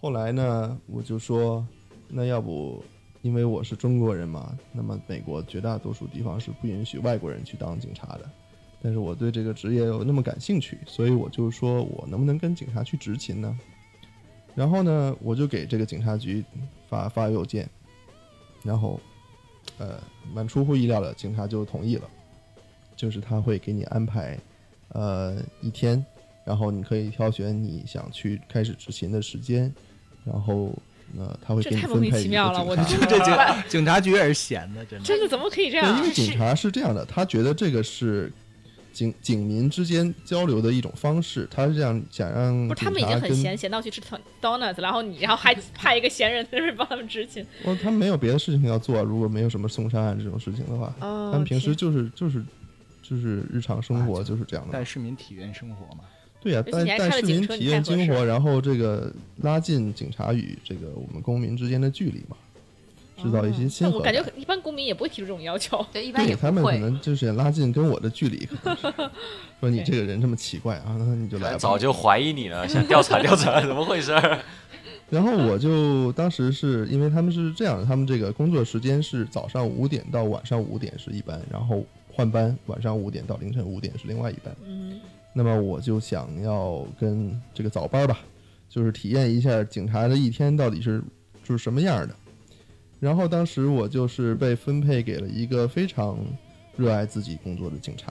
后来呢，我就说，那要不，因为我是中国人嘛，那么美国绝大多数地方是不允许外国人去当警察的。但是我对这个职业有那么感兴趣，所以我就说我能不能跟警察去执勤呢？然后呢，我就给这个警察局发发邮件，然后呃蛮出乎意料的，警察就同意了，就是他会给你安排呃一天，然后你可以挑选你想去开始执勤的时间，然后呃他会给你分配一个警察。这太莫名其妙了，我这警警察局也是闲的，真的真的怎么可以这样？因为警察是这样的，他觉得这个是警警民之间交流的一种方式，他是这样想让不是他们已经很闲，闲到去吃 donut， 然后你然后还派一个闲人在那帮他们执勤。哦，他们没有别的事情要做，如果没有什么凶杀案这种事情的话，哦，他们平时就是就是就是日常生活就是这样的，带市民体验生活嘛。对呀，啊，带带市民体验生活，然后这个拉近警察与这个我们公民之间的距离嘛。制造一些新，哦，我感觉一般公民也不会提出这种要求，对，一般也不会，他们可能就是拉近跟我的距离，说你这个人这么奇怪啊，那你就来吧，早就怀疑你了，想调查调查怎么回事。然后我就当时是因为他们是这样，他们这个工作时间是早上五点到晚上五点是一班，然后换班晚上五点到凌晨五点是另外一班，嗯，那么我就想要跟这个早班吧，就是体验一下警察的一天到底是就是什么样的。然后当时我就是被分配给了一个非常热爱自己工作的警察，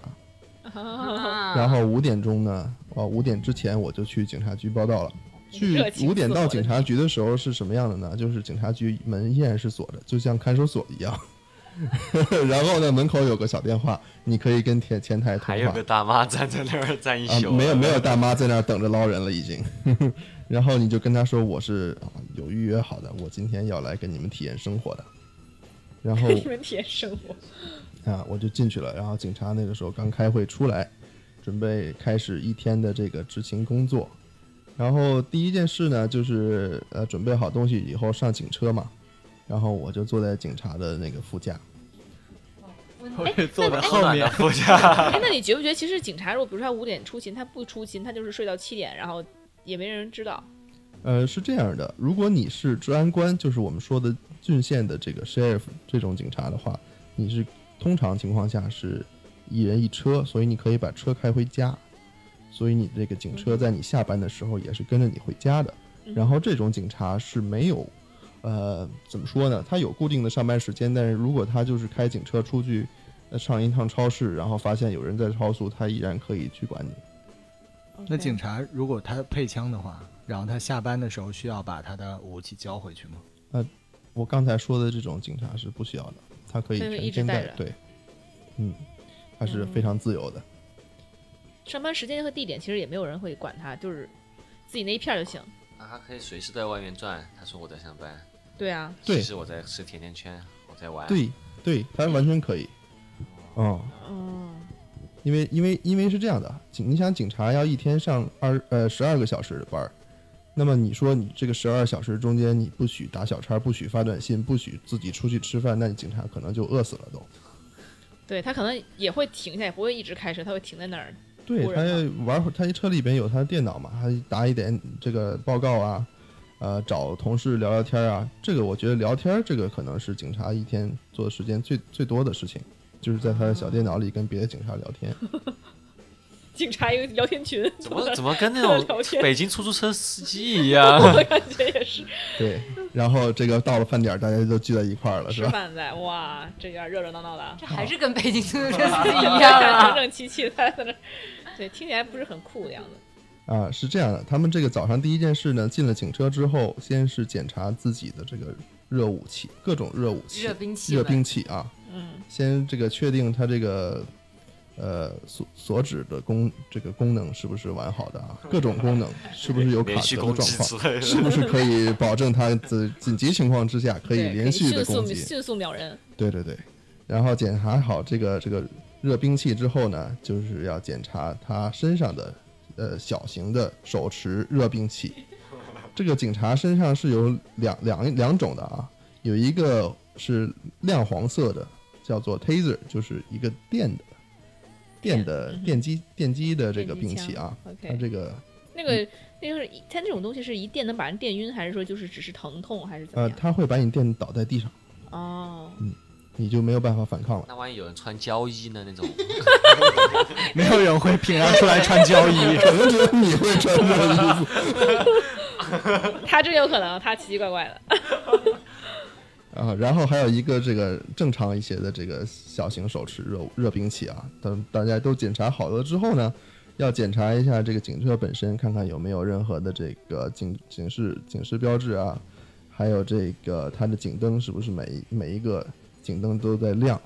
然后五点钟呢，哦，五点之前我就去警察局报到了。去五点到警察局的时候是什么样的呢？就是警察局门依然是锁着，就像看守所一样。然后呢，门口有个小电话，你可以跟前前台通话。还有个大妈站在那儿站一宿，啊，没有没有大妈在那儿等着捞人了已经。然后你就跟他说我是有预约好的，我今天要来跟你们体验生活的。然后你们体验生活啊，我就进去了。然后警察那个时候刚开会出来，准备开始一天的这个执勤工作。然后第一件事呢，就是呃准备好东西以后上警车嘛。然后我就坐在警察的那个副驾，我坐在后面副驾。哎，那你觉不觉得其实警察如果比如说他五点出勤，他不出勤，他就是睡到七点，然后也没人知道。呃，是这样的，如果你是治安官，就是我们说的郡县的这个 sheriff 这种警察的话，你是通常情况下是一人一车，所以你可以把车开回家，所以你这个警车在你下班的时候也是跟着你回家的。嗯，然后这种警察是没有呃，怎么说呢？他有固定的上班时间，但是如果他就是开警车出去，呃，上一趟超市，然后发现有人在超速，他依然可以去管你。Okay. 那警察如果他配枪的话，然后他下班的时候需要把他的武器交回去吗？呃，我刚才说的这种警察是不需要的，他可以全天带着。对，嗯，他是非常自由的。嗯，上班时间和地点其实也没有人会管他，就是自己那一片就行。啊，他可以随时在外面转。他说我在上班。对啊，其实我在吃甜甜圈，我在玩。对对，他完全可以。哦，嗯，因为因为因为是这样的，你想警察要一天上二呃十二个小时的班，那么你说你这个十二小时中间你不许打小差，不许发短信，不许自己出去吃饭，那你警察可能就饿死了都。对，他可能也会停下，也不会一直开车，他会停在那儿。对，他玩他车里边有他的电脑嘛，他打一点这个报告啊。呃，找同事聊聊天啊，这个我觉得聊天这个可能是警察一天做的时间最最多的事情，就是在他的小电脑里跟别的警察聊天。警察一个聊天群，怎么怎么跟那种北京出租车司机一样？我感觉也是。对，然后这个到了饭点，大家就聚在一块儿了，是吧？吃饭在，哇，这有点热热闹闹的。这还是跟北京出租车司机一样啊，整整齐齐的。对，听起来不是很酷的样子。啊，是这样的，他们这个早上第一件事呢，进了警车之后，先是检查自己的这个热武器，各种热武器，热兵器，热兵器啊，嗯，先这个确定它这个呃所所指的功这个功能是不是完好的啊，各种功能是不是有卡壳的状况，是不是可以保证它的紧急情况之下可以连续的攻击，迅速秒人。对对对，然后检查好这个这个热兵器之后呢，就是要检查它身上的。呃，小型的手持热兵器，这个警察身上是有两两两种的啊，有一个是亮黄色的，叫做 Taser， 就是一个电的电的电击电击的这个兵器啊，它这个那个那个它这种东西是一电能把人电晕，还是说就是只是疼痛，还是怎么样？呃，它会把你电倒在地上。哦，嗯，你就没有办法反抗了。那万一有人穿胶衣呢？那种没有人会平安出来穿胶衣，可能只有你会穿这个衣服。他真有可能，他奇奇怪怪的。啊，然后还有一个这个正常一些的这个小型手持热热兵器啊，等大家都检查好了之后呢，要检查一下这个警车本身，看看有没有任何的这个警警示警示标志啊，还有这个它的警灯是不是每每一个警灯都在亮。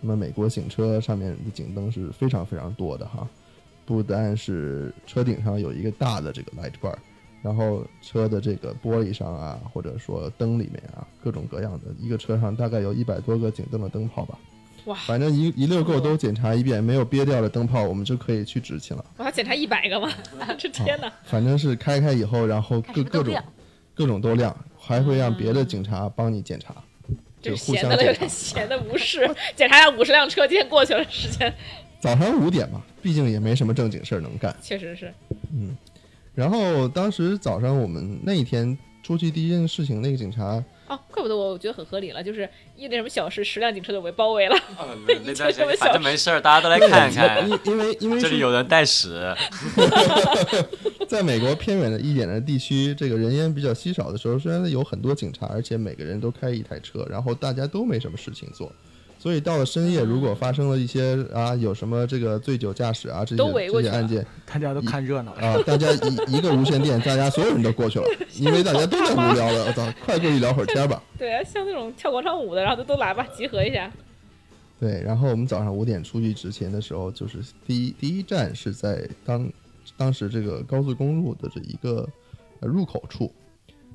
那么美国警车上面的警灯是非常非常多的哈，不单是车顶上有一个大的这个 light bar。然后车的这个玻璃上啊，或者说灯里面啊，各种各样的，一个车上大概有一百多个警灯的灯泡吧。哇，反正一一溜够都检查一遍，没有憋掉的灯泡，我们就可以去执勤了。我要检查一百个吗？啊，这天哪！啊，反正是开开以后，然后各各种各种都亮，还会让别的警察帮你检查，嗯、就互相检查。闲的无事，检查下五十辆车，今天过去了时间。早上五点嘛，毕竟也没什么正经事能干。确实是。嗯。然后当时早上我们那一天出去第一件事情，那个警察哦，怪不得我觉得很合理了，就是一那什么小事，十辆警车都被包围了。哦，那段时间反正没事儿，大家都来看看，因为因为这里有人带屎。在美国偏远的一点的地区，这个人烟比较稀少的时候，虽然有很多警察，而且每个人都开一台车，然后大家都没什么事情做，所以到了深夜，如果发生了一些啊，有什么这个醉酒驾驶啊这些这些案件，大家都看热闹啊，大家一一个无线电，大家所有人都过去了，因为大家都在无聊了，早快过去聊会儿天吧。对啊，像那种跳广场舞的，然后都都来吧，集合一下。对，然后我们早上五点出去执勤的时候，就是第一第一站是在当当时这个高速公路的这一个入口处，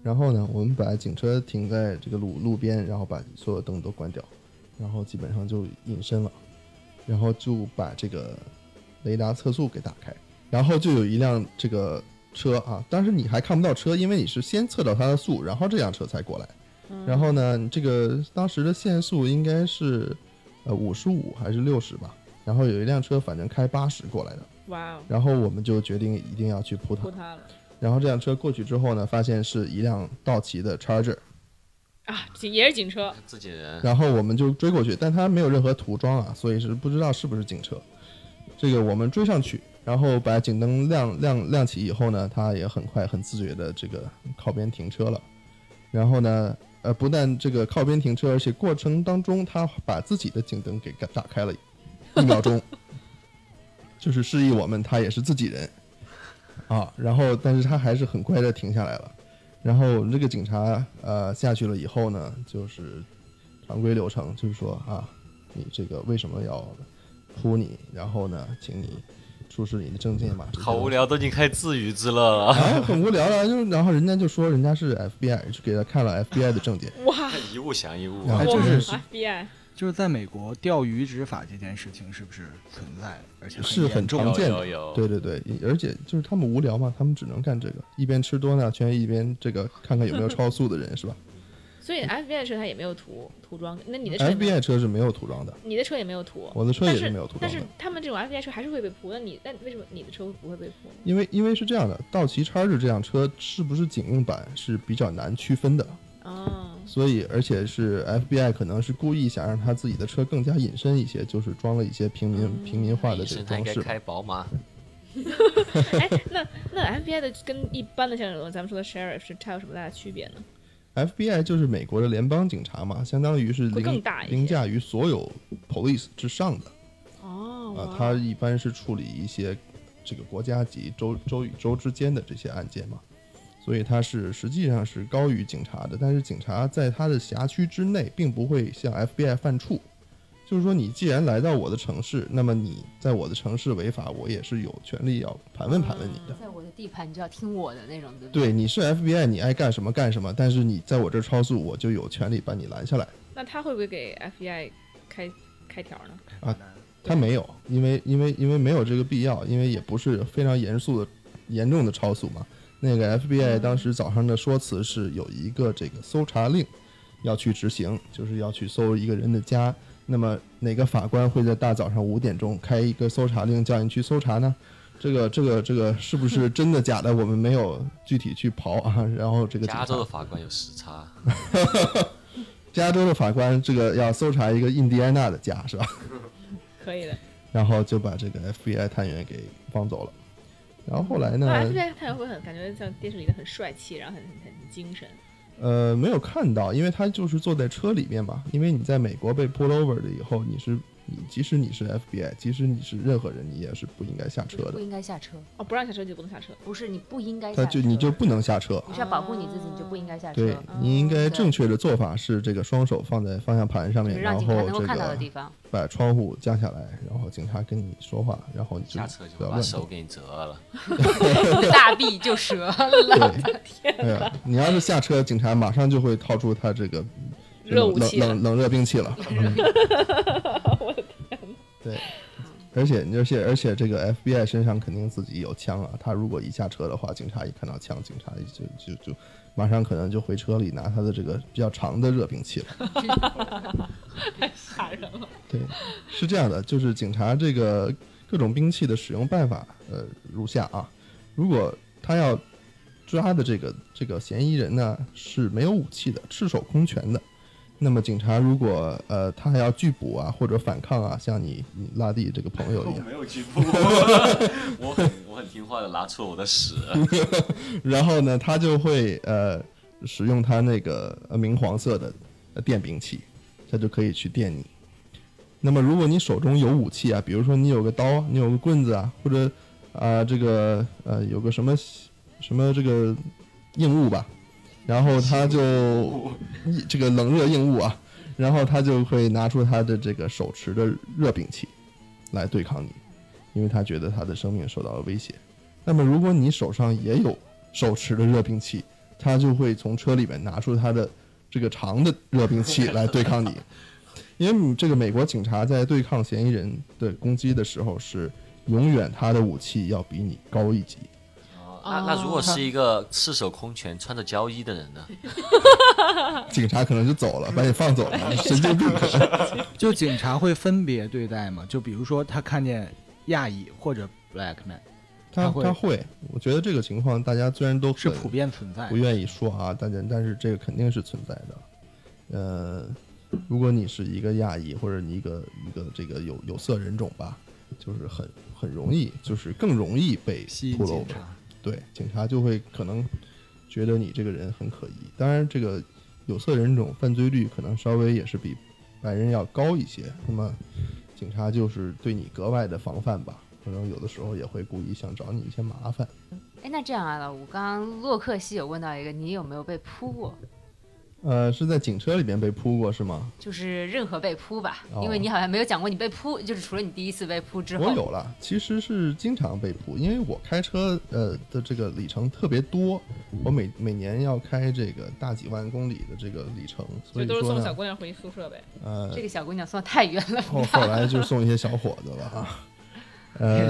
然后呢，我们把警车停在这个路路边，然后把所有灯都关掉。然后基本上就隐身了，然后就把这个雷达测速给打开，然后就有一辆这个车啊，但是你还看不到车，因为你是先测到它的速，然后这辆车才过来。然后呢，这个当时的限速应该是呃五十五还是六十吧，然后有一辆车反正开八十过来的。哇！然后我们就决定一定要去扑它。扑它了。然后这辆车过去之后呢，发现是一辆道奇的 charger。啊，也是警车，自己人。然后我们就追过去，但他没有任何涂装啊，所以是不知道是不是警车。这个我们追上去，然后把警灯亮亮亮起以后呢，他也很快很自觉的这个靠边停车了。然后呢，呃，不但这个靠边停车，而且过程当中他把自己的警灯给打开了一秒钟，就是示意我们他也是自己人啊。然后，但是他还是很快的停下来了。然后这个警察呃下去了以后呢，就是常规流程，就是说啊，你这个为什么要扑你？然后呢，请你出示你的证件嘛。好无聊，都已经开始自娱自乐了。啊，很无聊了，就然后人家就说人家是 F B I， 就给他看了 F B I 的证件。哇，一物降一物，啊，就是 F B I。就是在美国钓鱼执法这件事情是不是存在，而且是很常见的。对对对，而且就是他们无聊嘛，他们只能干这个，一边吃多纳圈一边这个看看有没有超速的人是吧。所以 F B I 车它也没有涂涂装，那你的车 F B I 车是没有涂装的，你的车也没有涂，我的车也是没有涂装的。但 是, 但是他们这种 F B I 车还是会被扑，那你那为什么你的车不会被扑？因为因为是这样的，道奇Charger这辆车是不是警用版是比较难区分的。哦，所以而且是 F B I 可能是故意想让他自己的车更加隐身一些，就是装了一些平民、嗯、平民化的这个装饰。他应该开宝马。哎，那那 F B I 的跟一般的像咱们说的 sheriff 是它有什么大的区别呢？ F B I 就是美国的联邦警察嘛，相当于是凌凌驾于所有 police 之上的。哦，啊，它一般是处理一些这个国家级州州与州之间的这些案件嘛。所以它是实际上是高于警察的，但是警察在他的辖区之内并不会向 F B I 犯怵，就是说你既然来到我的城市，那么你在我的城市违法，我也是有权利要盘问盘问你的，在我的地盘你就要听我的那种。 对, 对, 对你是 F B I 你爱干什么干什么，但是你在我这超速我就有权利把你拦下来。那他会不会给 F B I 开开条呢？啊，他没有，因为因为因为没有这个必要，因为也不是非常严肃的严重的超速嘛。那个 F B I 当时早上的说辞是有一个这个搜查令要去执行，就是要去搜一个人的家，那么哪个法官会在大早上五点钟开一个搜查令叫你去搜查呢？这个这个这个是不是真的假的我们没有具体去刨啊。然后这个加州的法官有时差。加州的法官这个要搜查一个印第安纳的家是吧？可以的。然后就把这个 F B I 探员给放走了。然后后来呢、啊、F B I 探员会很感觉像电视里的很帅气，然后很 很, 很精神。呃，没有看到，因为他就是坐在车里面嘛。因为你在美国被 pull over 了以后，你是你即使你是 F B I， 即使你是任何人，你也是不应该下车的。不应该下车哦，不让下车就不能下车。不是，你不应该下车，他就你就不能下车。你是要保护你自己，你就不应该下车。对，你应该正确的做法是这个双手放在方向盘上面，嗯、然后这个把窗户降下来，然后警察跟你说话，然后你就下车就把手给你折了，大臂就折了。对，天哪！你要是下车，警察。马上就会掏出他这个热武器 冷, 冷, 冷热兵器了、嗯、我的天哪。对，而且而且而且这个 F B I 身上肯定自己有枪啊，他如果一下车的话，警察一看到枪，警察就就就马上可能就回车里拿他的这个比较长的热兵器了。太吓人了。对，是这样的，就是警察这个各种兵器的使用办法呃如下啊。如果他要抓的这个这个嫌疑人呢是没有武器的，赤手空拳的，那么警察如果呃他还要拒捕啊或者反抗啊，像你你拉蒂这个朋友一样，我没有拒捕，我很我很听话的拿出我的屎，然后呢他就会呃使用他那个明黄色的电兵器，他就可以去电你。那么如果你手中有武器啊，比如说你有个刀，你有个棍子啊，或者啊、呃、这个呃有个什么什么这个硬物吧，然后他就这个冷热硬物啊，然后他就会拿出他的这个手持的热兵器来对抗你，因为他觉得他的生命受到了威胁。那么如果你手上也有手持的热兵器，他就会从车里面拿出他的这个长的热兵器来对抗你。因为这个美国警察在对抗嫌疑人的攻击的时候，是永远他的武器要比你高一级。那, 那如果是一个赤手空拳穿着胶衣的人呢？警察可能就走了，把你放走了，神经病。就警察会分别对待吗？就比如说他看见亚裔或者 black man， 他, 他, 会他会，我觉得这个情况大家虽然都是普遍存在，不愿意说啊，但但是这个肯定是存在的。呃，如果你是一个亚裔或者你一个一个这个有有色人种吧，就是很很容易，就是更容易被捕捞。对，警察就会可能觉得你这个人很可疑。当然这个有色人种犯罪率可能稍微也是比白人要高一些，那么警察就是对你格外的防范吧，可能有的时候也会故意想找你一些麻烦。哎，那这样啊，老吴，刚刚洛克西有问到一个，你有没有被扑过？呃，是在警车里面被扑过是吗？就是任何被扑吧、哦、因为你好像没有讲过你被扑，就是除了你第一次被扑之后。我有了，其实是经常被扑，因为我开车呃的这个里程特别多，我每每年要开这个大几万公里的这个里程，所以都是送小姑娘回宿舍呗。呃，这个小姑娘送太远了，后后来就送一些小伙子了啊。呃，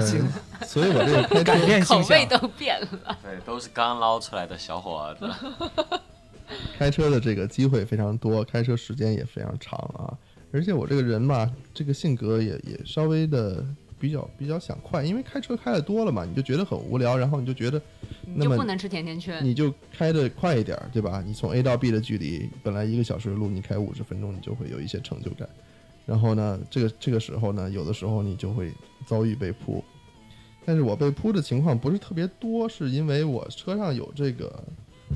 所以我这个改变口味都变了，对，都是刚捞出来的小伙子。开车的这个机会非常多，开车时间也非常长啊，而且我这个人嘛，这个性格也也稍微的比较比较想快，因为开车开的多了嘛，你就觉得很无聊，然后你就觉得你就不能吃甜甜圈，你就开的快一点，对吧？你从 A 到 B 的距离，本来一个小时的路，你开五十分钟，你就会有一些成就感。然后呢，这个这个时候呢，有的时候你就会遭遇被扑，但是我被扑的情况不是特别多，是因为我车上有这个。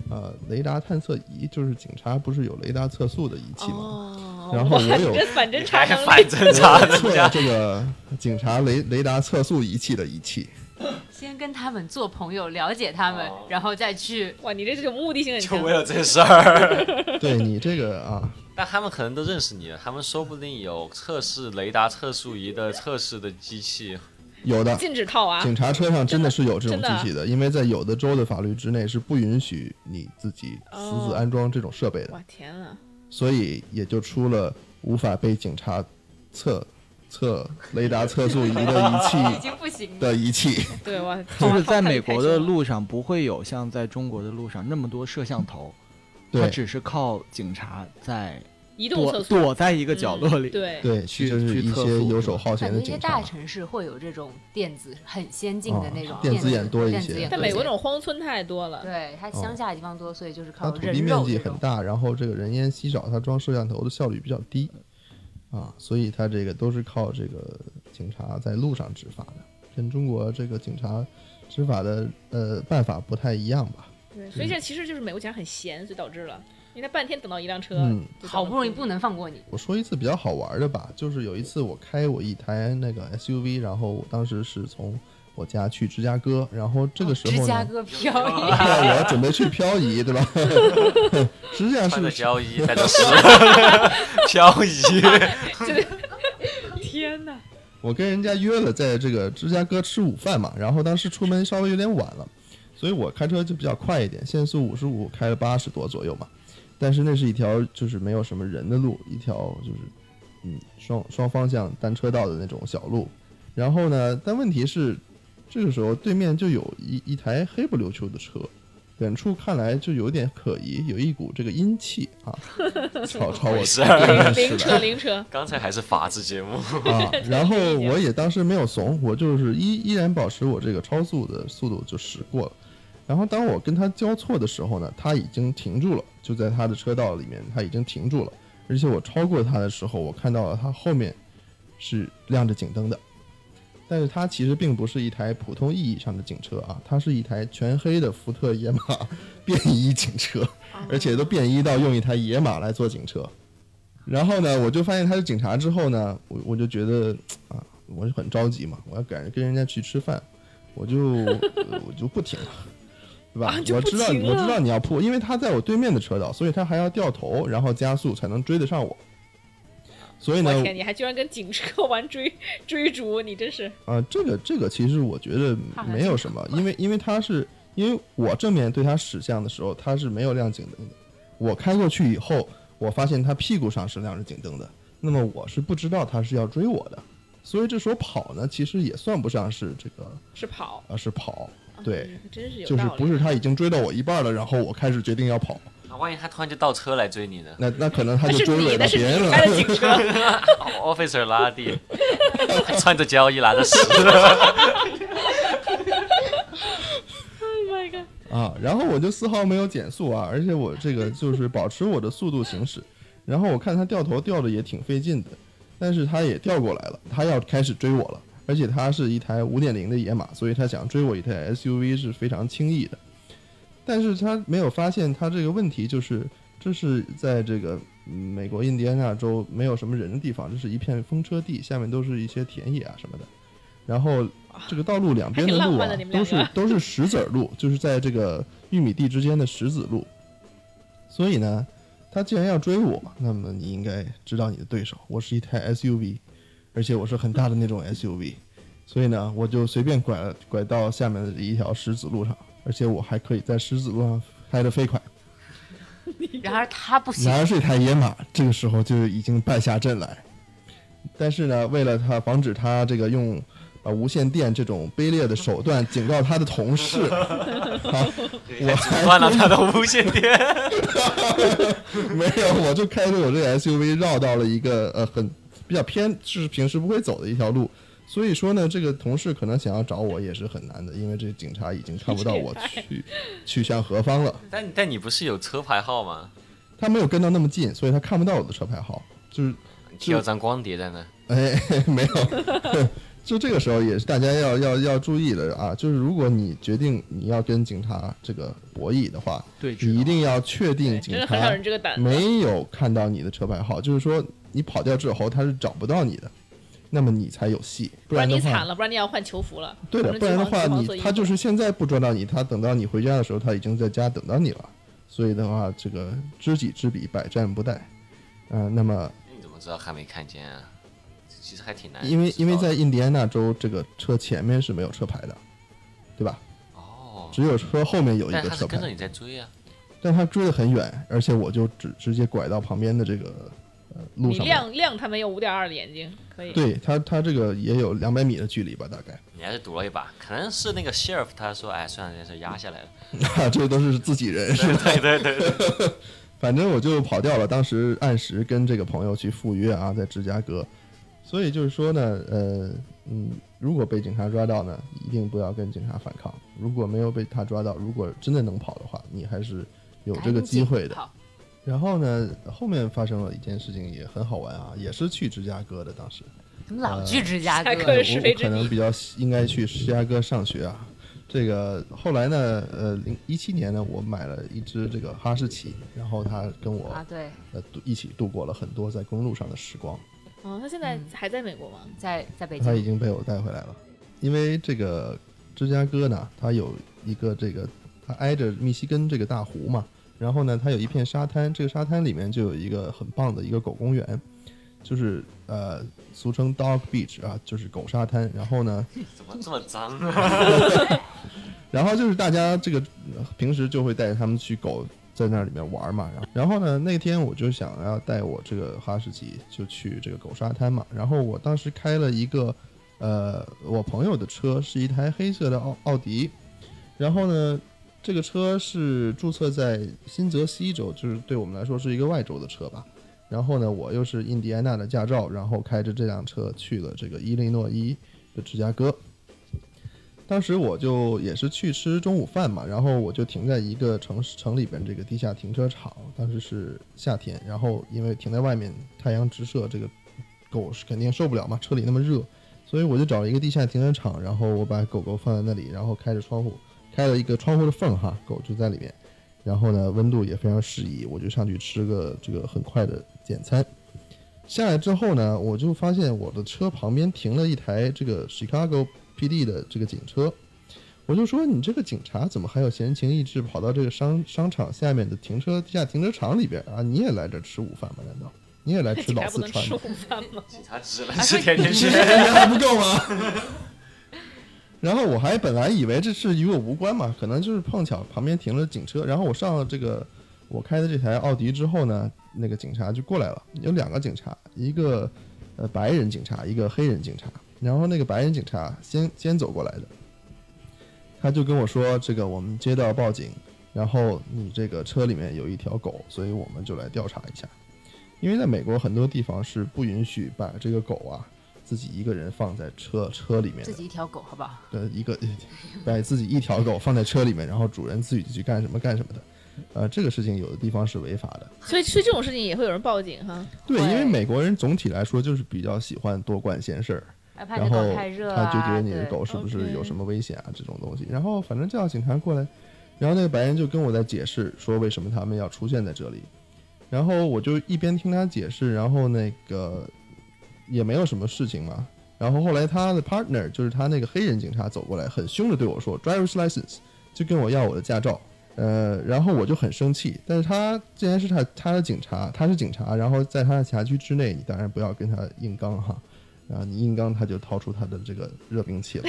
呃，雷达探测仪，就是警察不是有雷达测速的仪器吗？哦、然后我有反侦查，反侦查测这个警察雷雷达测速仪器的仪器。先跟他们做朋友，了解他们，哦、然后再去。哇，你这是目的性很强，就为了这事儿。对你这个啊，但他们可能都认识你了，他们说不定有测试雷达测速仪的测试的机器。有的禁止套娃、啊，警察车上真的是有这种机器 的, 的, 的，因为在有的州的法律之内是不允许你自己私自安装这种设备的。哦、哇天啊！所以也就出了无法被警察测测雷达测速仪的仪器，已经不行的仪器。对，哇，就是在美国的路上不会有像在中国的路上那么多摄像头，它只是靠警察在移动厕所，躲在一个角落里、嗯、对对，去就是一些游手好闲的警察，大城市会有这种电子很先进的那种、哦、电子眼多一些，但美国那种荒村太多了，对，它乡下地方多、哦、所以就是靠人肉，它土地面积很大，然后这个人烟稀少，它装摄像头的效率比较低啊，所以它这个都是靠这个警察在路上执法的，跟中国这个警察执法的呃办法不太一样吧，对，所以这其实就是美国警察很闲，所以导致了因为他半天等到一辆车、嗯、好不容易不能放过你。我说一次比较好玩的吧，就是有一次我开我一台那个 S U V， 然后我当时是从我家去芝加哥，然后这个时候呢、哦、芝加哥漂移对，我准备去漂移对吧实际上是漂移漂移天哪，我跟人家约了在这个芝加哥吃午饭嘛，然后当时出门稍微有点晚了，所以我开车就比较快一点，限速五十五开了八十多左右嘛，但是那是一条就是没有什么人的路，一条就是嗯双双方向单车道的那种小路，然后呢，但问题是这个时候对面就有一一台黑不溜秋的车，远处看来就有点可疑，有一股这个阴气啊，朝朝我灵车灵车，刚才还是法制节目啊，然后我也当时没有怂，我就是依依然保持我这个超速的速度就驶过了。然后当我跟他交错的时候呢，他已经停住了，就在他的车道里面他已经停住了，而且我超过他的时候我看到了他后面是亮着警灯的，但是他其实并不是一台普通意义上的警车啊，他是一台全黑的福特野马便衣警车，而且都便衣到用一台野马来做警车。然后呢我就发现他是警察之后呢， 我, 我就觉得啊，我就很着急嘛，我要赶着跟人家去吃饭，我就我就不停了对吧、啊、我知道我知道你要扑，因为他在我对面的车道，所以他还要掉头然后加速才能追得上我，所以呢我天，你还居然跟警车玩追追逐，你真是啊、呃、这个这个其实我觉得没有什么，因为因为他是因为我正面对他驶向的时候他是没有亮警灯的，我开过去以后我发现他屁股上是亮着警灯的，那么我是不知道他是要追我的，所以这时候跑呢其实也算不上是这个是跑啊是跑对、嗯、真是有道理，就是不是他已经追到我一半了，然后我开始决定要跑、啊、万一他突然就倒车来追你呢， 那, 那可能他就追尾到别人了，那是你的警车Officer 拉地穿着胶衣拿着屎Oh my god 啊，然后我就丝毫没有减速啊，而且我这个就是保持我的速度行驶然后我看他掉头掉的也挺费劲的，但是他也掉过来了，他要开始追我了，而且它是一台 五点零 的野马，所以他想追我一台 S U V 是非常轻易的。但是他没有发现他这个问题，就是这是在这个美国印第安纳州没有什么人的地方，这是一片风车地，下面都是一些田野啊什么的，然后这个道路两边的路啊都是都是石子路，就是在这个玉米地之间的石子路，所以呢他既然要追我，那么你应该知道你的对手，我是一台 S U V，而且我是很大的那种 S U V， 所以呢我就随便拐了拐到下面的一条石子路上，而且我还可以在石子路上开得飞快，然而他不行，然而是一台野马这个时候就已经败下阵来。但是呢为了他防止他这个用、呃、无线电这种卑劣的手段警告他的同事啊，我还换了他的无线电没有，我就开着我这个 S U V 绕到了一个呃很比较偏是平时不会走的一条路，所以说呢这个同事可能想要找我也是很难的，因为这警察已经看不到我去去向何方了。但但你不是有车牌号吗？他没有跟到那么近，所以他看不到我的车牌号，就是贴张光碟在那。哎，没有就这个时候也是大家要要要注意了啊，就是如果你决定你要跟警察这个博弈的话，对，你一定要确定警察没有看到你的车牌号，就是说你跑掉之后他是找不到你的，那么你才有戏，不然的话不然你惨了，不然你要换囚服了，对的，不然的话你他就是现在不抓到你，他等到你回家的时候他已经在家等到你了，所以的话这个知己知彼百战不殆、呃、那么你怎么知道还没看见啊，其实还挺难，因为因为在印第安纳州这个车前面是没有车牌的对吧，哦，只有车后面有一个车牌，但他是跟着你在追啊，但他追得很远，而且我就直直接拐到旁边的这个路上，你亮亮他没有 五点二 的眼睛可以，对，他他这个也有两百米的距离吧大概，你还是赌了一把，可能是那个 sheriff 他说哎算了这件事压下来了这都是自己人是吧，对对对对反正我就跑掉了，当时按时跟这个朋友去赴约啊，在芝加哥。所以就是说呢，呃，嗯，如果被警察抓到呢，一定不要跟警察反抗。如果没有被他抓到，如果真的能跑的话，你还是有这个机会的。然后呢，后面发生了一件事情也很好玩啊，也是去芝加哥的，当时老去芝加哥，呃、我可能比较应该去芝加哥上学啊。这个后来呢，呃，零一七年呢，我买了一只这个哈士奇，然后他跟我啊对，呃，一起度过了很多在公路上的时光。哦，他现在还在美国吗？嗯、在在北京。他已经被我带回来了，因为这个芝加哥呢，它有一个这个，它挨着密西根这个大湖嘛，然后呢，它有一片沙滩，这个沙滩里面就有一个很棒的一个狗公园。就是呃，俗称 Dog Beach 啊，就是狗沙滩。然后呢，怎么这么脏啊？然后就是大家这个平时就会带他们去狗在那里面玩嘛。然后呢，那天我就想要带我这个哈士奇就去这个狗沙滩嘛。然后我当时开了一个呃，我朋友的车，是一台黑色的奥奥迪。然后呢，这个车是注册在新泽西州，就是对我们来说是一个外州的车吧。然后呢，我又是印第安纳的驾照，然后开着这辆车去了这个伊利诺伊的芝加哥。当时我就也是去吃中午饭嘛，然后我就停在一个城城里边这个地下停车场，当时是夏天，然后因为停在外面太阳直射，这个狗是肯定受不了嘛，车里那么热，所以我就找了一个地下停车场，然后我把狗狗放在那里，然后开着窗户，开了一个窗户的缝哈，狗就在里面。然后呢，温度也非常适宜，我就上去吃个这个很快的简餐。下来之后呢，我就发现我的车旁边停了一台这个 Chicago P D 的这个警车，我就说你这个警察怎么还有闲情逸致跑到这个商商场下面的停车地下停车场里边啊？你也来这吃午饭吗？难道你也来吃老四川的？警察不能吃午饭吗？警察只能吃甜甜圈，还不够吗？然后我还本来以为这是与我无关嘛，可能就是碰巧旁边停了警车。然后我上了这个我开的这台奥迪之后呢，那个警察就过来了，有两个警察，一个呃白人警察，一个黑人警察。然后那个白人警察先先走过来的，他就跟我说，这个我们接到报警，然后你这个车里面有一条狗，所以我们就来调查一下。因为在美国很多地方是不允许把这个狗啊自己一个人放在车车里面，自己一条狗，好不好？呃，一个把自己一条狗放在车里面，然后主人自己去干什么干什么的，呃，这个事情有的地方是违法的。所以，所以这种事情也会有人报警哈。对，因为美国人总体来说就是比较喜欢多管闲事儿，然后他就觉得你的狗是不是有什么危险啊这种东西。然后反正叫警察过来，然后那个白人就跟我在解释说为什么他们要出现在这里，然后我就一边听他解释，然后那个。也没有什么事情嘛。然后后来他的 partner 就是他那个黑人警察走过来，很凶的对我说 driver's license， 就跟我要我的驾照。呃，然后我就很生气，但是他既然是他他的警察，他是警察，然后在他的辖区之内，你当然不要跟他硬刚哈。然后你硬刚，他就掏出他的这个热兵器了。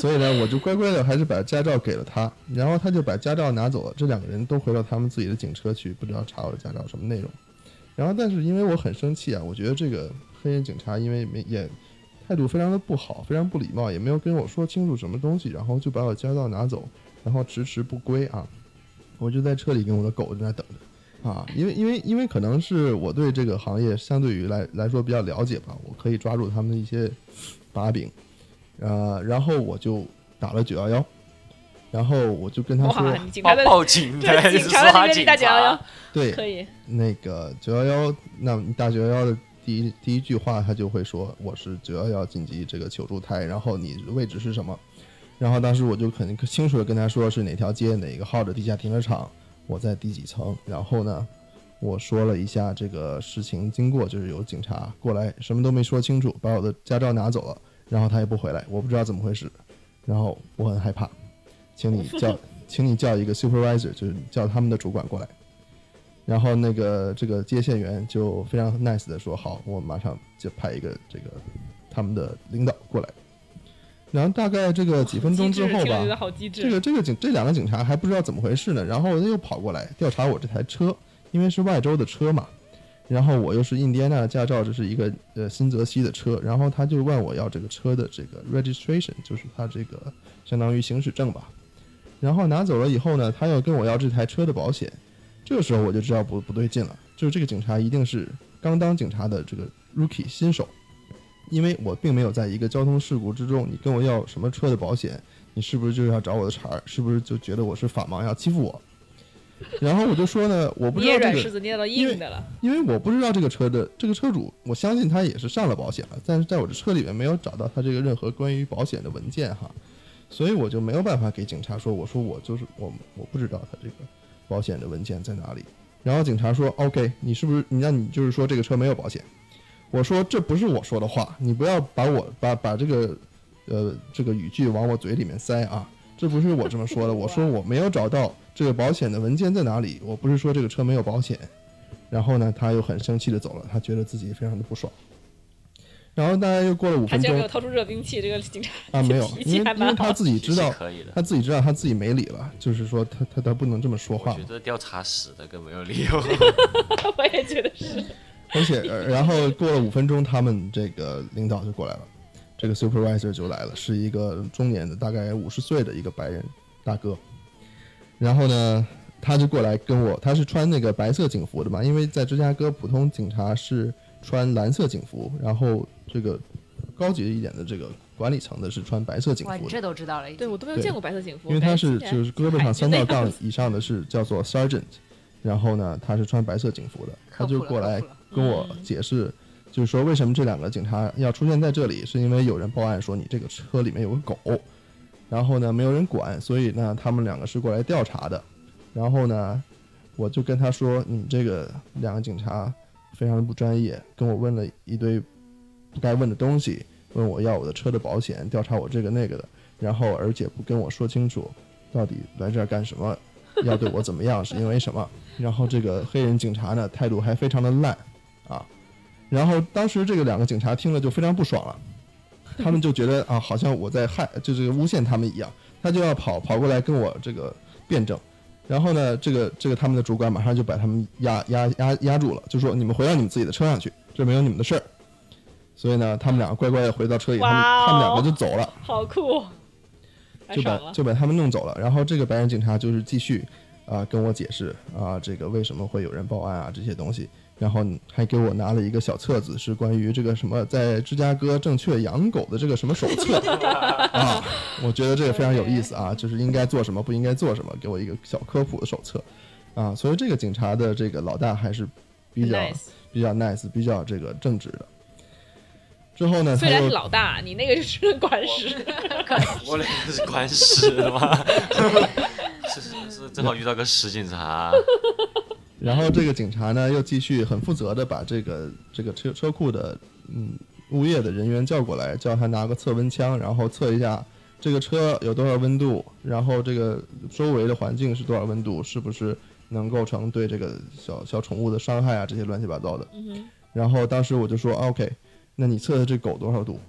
所以呢，我就乖乖的还是把驾照给了他，然后他就把驾照拿走了。这两个人都回到他们自己的警车去，不知道查我的驾照什么内容。然后但是因为我很生气啊，我觉得这个黑人警察因为也态度非常的不好，非常不礼貌，也没有跟我说清楚什么东西，然后就把我驾照拿走，然后迟迟不归啊。我就在车里跟我的狗在那等着啊，因为因为因为可能是我对这个行业相对于来来说比较了解吧，我可以抓住他们的一些把柄。呃，然后我就打了九一一，然后我就跟他说，警察报警的，警察在那边打九一一，对，可以。那个九一一，那你打九一一的第一第一句话，他就会说我是九一一紧急这个求助台，然后你位置是什么？然后当时我就很清楚的跟他说是哪条街哪个号的地下停车场，我在第几层。然后呢，我说了一下这个事情经过，就是有警察过来，什么都没说清楚，把我的驾照拿走了，然后他也不回来，我不知道怎么回事，然后我很害怕。请你叫，请你叫一个 supervisor， 就是叫他们的主管过来。然后那个这个接线员就非常 nice 的说，好，我马上就派一个这个他们的领导过来。然后大概这个几分钟之后吧，这个这个警这两个警察还不知道怎么回事呢，然后又跑过来调查我这台车，因为是外州的车嘛，然后我又是印第安纳的驾照，这是一个呃新泽西的车，然后他就问我要这个车的这个 registration， 就是他这个相当于行驶证吧。然后拿走了以后呢，他又跟我要这台车的保险，这个时候我就知道不不对劲了，就是这个警察一定是刚当警察的这个 rookie 新手，因为我并没有在一个交通事故之中，你跟我要什么车的保险，你是不是就要找我的茬儿，是不是就觉得我是法盲要欺负我？然后我就说呢，我不知道这个，捏软柿子捏到硬的了，因为我不知道这个车的这个车主，我相信他也是上了保险了，但是在我的车里面没有找到他这个任何关于保险的文件哈，所以我就没有办法给警察说，我说我就是我我不知道他这个保险的文件在哪里。然后警察说 OK， 你是不是你让你就是说这个车没有保险？我说这不是我说的话，你不要把我把把这个呃这个语句往我嘴里面塞啊，这不是我这么说的，我说我没有找到这个保险的文件在哪里，我不是说这个车没有保险。然后呢他又很生气的走了，他觉得自己非常的不爽。然后大概又过了五分钟，他居然没有掏出热兵器，这个警察啊没有，因为因为他自己知道，他自己知道他自己没理了，就是说他他他不能这么说话。我觉得调查死的更没有理由。我也觉得是。而且然后过了五分钟，他们这个领导就过来了，这个 supervisor 就来了，是一个中年的，大概五十岁的一个白人大哥。然后呢，他就过来跟我，他是穿那个白色警服的嘛，因为在芝加哥普通警察是穿蓝色警服，然后。这个高级一点的这个管理层的是穿白色警服的，哇，你这都知道了，对我都没有见过白色警服，因为他是就是胳膊上三道杠以上的是叫做 Sergeant， 然后呢他是穿白色警服的，他就过来跟我解释、嗯、就是说为什么这两个警察要出现在这里，是因为有人报案说你这个车里面有个狗，然后呢没有人管，所以呢他们两个是过来调查的。然后呢我就跟他说你这个两个警察非常的不专业，跟我问了一堆不该问的东西，问我要我的车的保险，调查我这个那个的，然后而且不跟我说清楚到底来这儿干什么，要对我怎么样，是因为什么。然后这个黑人警察呢态度还非常的烂啊，然后当时这个两个警察听了就非常不爽了，他们就觉得啊好像我在害就是诬陷他们一样，他就要跑跑过来跟我这个辩证。然后呢这个这个他们的主管马上就把他们压压压压住了，就说你们回到你们自己的车上去，这没有你们的事儿。所以呢他们两个乖乖的回到车里、wow, 他们他们两个就走了，好酷，就把就把他们弄走了。然后这个白人警察就是继续啊、呃、跟我解释啊、呃、这个为什么会有人报案啊这些东西，然后还给我拿了一个小册子，是关于这个什么在芝加哥正确养狗的这个什么手册啊，我觉得这个非常有意思啊，就是应该做什么不应该做什么，给我一个小科普的手册啊。所以这个警察的这个老大还是比较、nice. 比较 nice 比较这个正直的。之后呢虽然是老大，你那个是管事，我那个是管事的嘛。是是是，正好遇到个实警察。然后这个警察呢又继续很负责的把这个这个车车库的嗯物业的人员叫过来，叫他拿个测温枪，然后测一下这个车有多少温度，然后这个周围的环境是多少温度，是不是能构成对这个小小宠物的伤害啊，这些乱七八糟的。嗯、然后当时我就说 OK。那你测的这狗多少度？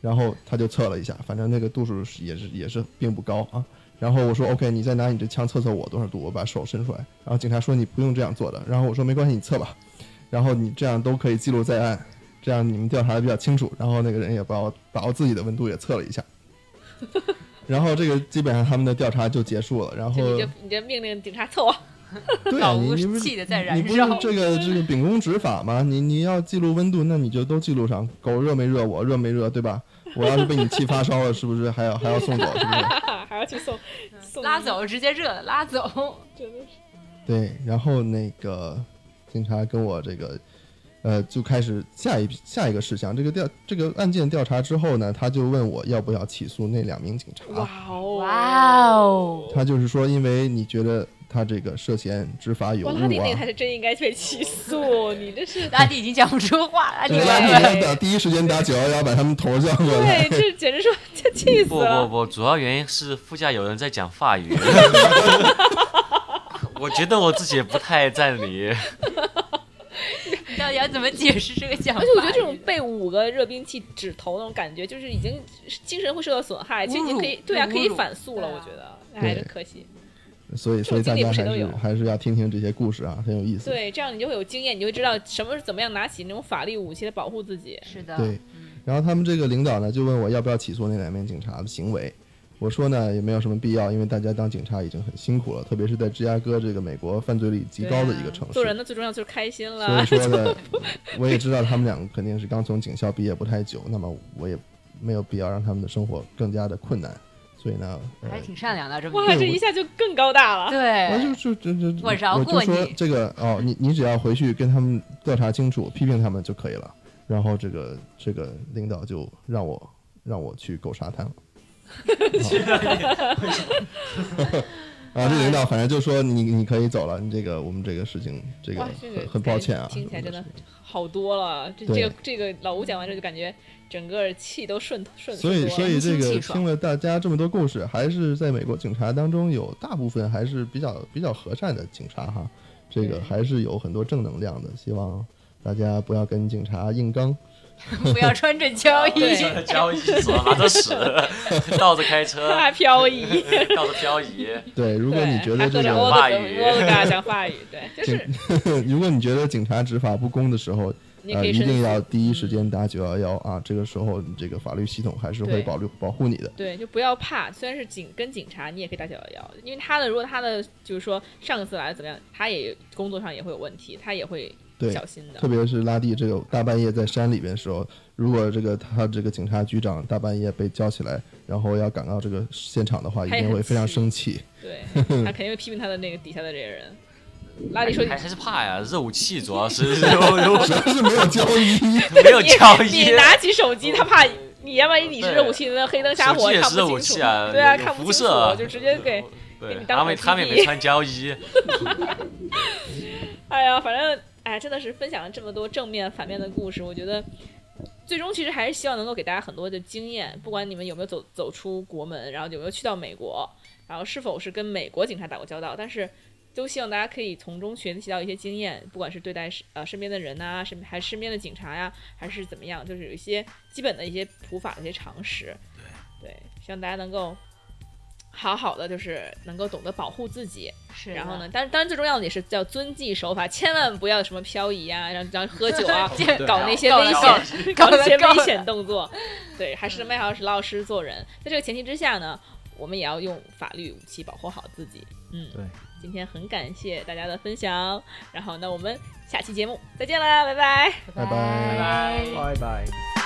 然后他就测了一下，反正那个度数也是也是并不高啊。然后我说 OK， 你再拿你这枪测测我多少度，我把手伸出来。然后警察说你不用这样做的。然后我说没关系，你测吧。然后你这样都可以记录在案，这样你们调查的比较清楚。然后那个人也把我把我自己的温度也测了一下。然后这个基本上他们的调查就结束了。然后你就你就命令警察测我。对啊，你你气的在燃烧，你不是这个这个秉公执法吗？你你要记录温度，那你就都记录上，狗热没热，我热没热，对吧？我要是被你气发烧了，是不是还要还要送走？是不是还要去送？送拉走，直接热拉走，真的是。对，然后那个警察跟我这个，呃，就开始下一下一个事项。这个调这个案件调查之后呢，他就问我要不要起诉那两名警察。哇哦！他就是说，因为你觉得。他这个涉嫌执法有误啊！拉蒂那个还是真应该被起诉，你这是拉蒂已经讲不出话了，你拉蒂要第一时间打九幺幺把他们头叫过来，对，这简直说这气死了！不不不，主要原因是副驾有人在讲法语，我觉得我自己也不太占理。你到底要怎么解释这个讲法？而且我觉得这种被五个热兵器指头那种感觉，就是已经精神会受到损害，其实你可以对啊，可以反诉了，我觉得还是可惜。所以，所以大家还是还是要听听这些故事啊，很有意思。对，这样你就会有经验，你就会知道什么是怎么样拿起那种法律武器来保护自己。是的。对。然后他们这个领导呢，就问我要不要起诉那两名警察的行为，我说呢也没有什么必要，因为大家当警察已经很辛苦了，特别是在芝加哥这个美国犯罪率极高的一个城市、啊、做人的最重要就是开心了。所以说呢我也知道他们两个肯定是刚从警校毕业不太久，那么我也没有必要让他们的生活更加的困难，所以呢、呃、还挺善良的。这哇这一下就更高大了。对，我就就就就我饶过你，我就说这个哦，你你只要回去跟他们调查清楚批评他们就可以了，然后这个这个领导就让我让我去狗沙滩了啊，这领导反正就说你你可以走了，你这个我们这个事情这个 很,、这个、很抱歉啊。听起来真的好多了，这这个这个老吴讲完之后就感觉整个气都顺顺。所以所以这个听了大家这么多故事，还是在美国警察当中有大部分还是比较比较和善的警察哈，这个还是有很多正能量的，希望大家不要跟警察硬刚。不要穿着胶衣，穿着胶衣，手拿着屎，倒着开车，还漂移，倒着漂移。对，如果你觉得这个法语，大家讲法语，对，就是如果你觉得警察执法不公的时候，呃、一定要第一时间打九幺幺啊！这个时候，这个法律系统还是会保护保护你的。对，就不要怕，虽然是警跟警察，你也可以打九幺幺，因为他的如果他的就是说上司来怎么样，他也工作上也会有问题，他也会。对，小心的，特别是拉蒂这个大半夜在山里边的时候，如果这个他这个警察局长大半夜被叫起来，然后要赶到这个现场的话，一定会非常生气。对，他肯定会批评他的那个底下的这些人。拉蒂说：“还是怕呀，肉气主要是，主要是没有交易，没有交易。你拿起手机，他怕你，要万一你是肉气，那黑灯瞎火看不清楚。肉气啊，对啊，看不清楚，就直接给。对，他们他们也没穿交易。哎呀，反正。”哎，真的是分享了这么多正面反面的故事，我觉得最终其实还是希望能够给大家很多的经验，不管你们有没有走走出国门，然后有没有去到美国，然后是否是跟美国警察打过交道，但是都希望大家可以从中学习到一些经验，不管是对待呃身边的人啊，身还是身边的警察呀、啊，还是怎么样，就是有一些基本的一些普法的一些常识。对，希望大家能够好好的，就是能够懂得保护自己，是、啊。然后呢，但当然最重要的也是叫遵纪守法，千万不要什么漂移啊，然后然后喝酒啊，搞那些危险，搞那些危险动作。对，还是迈好老老实实做人。在这个前提之下呢，我们也要用法律武器保护好自己。嗯，对。今天很感谢大家的分享，然后呢，我们下期节目再见啦，拜拜，拜拜，拜拜，拜拜。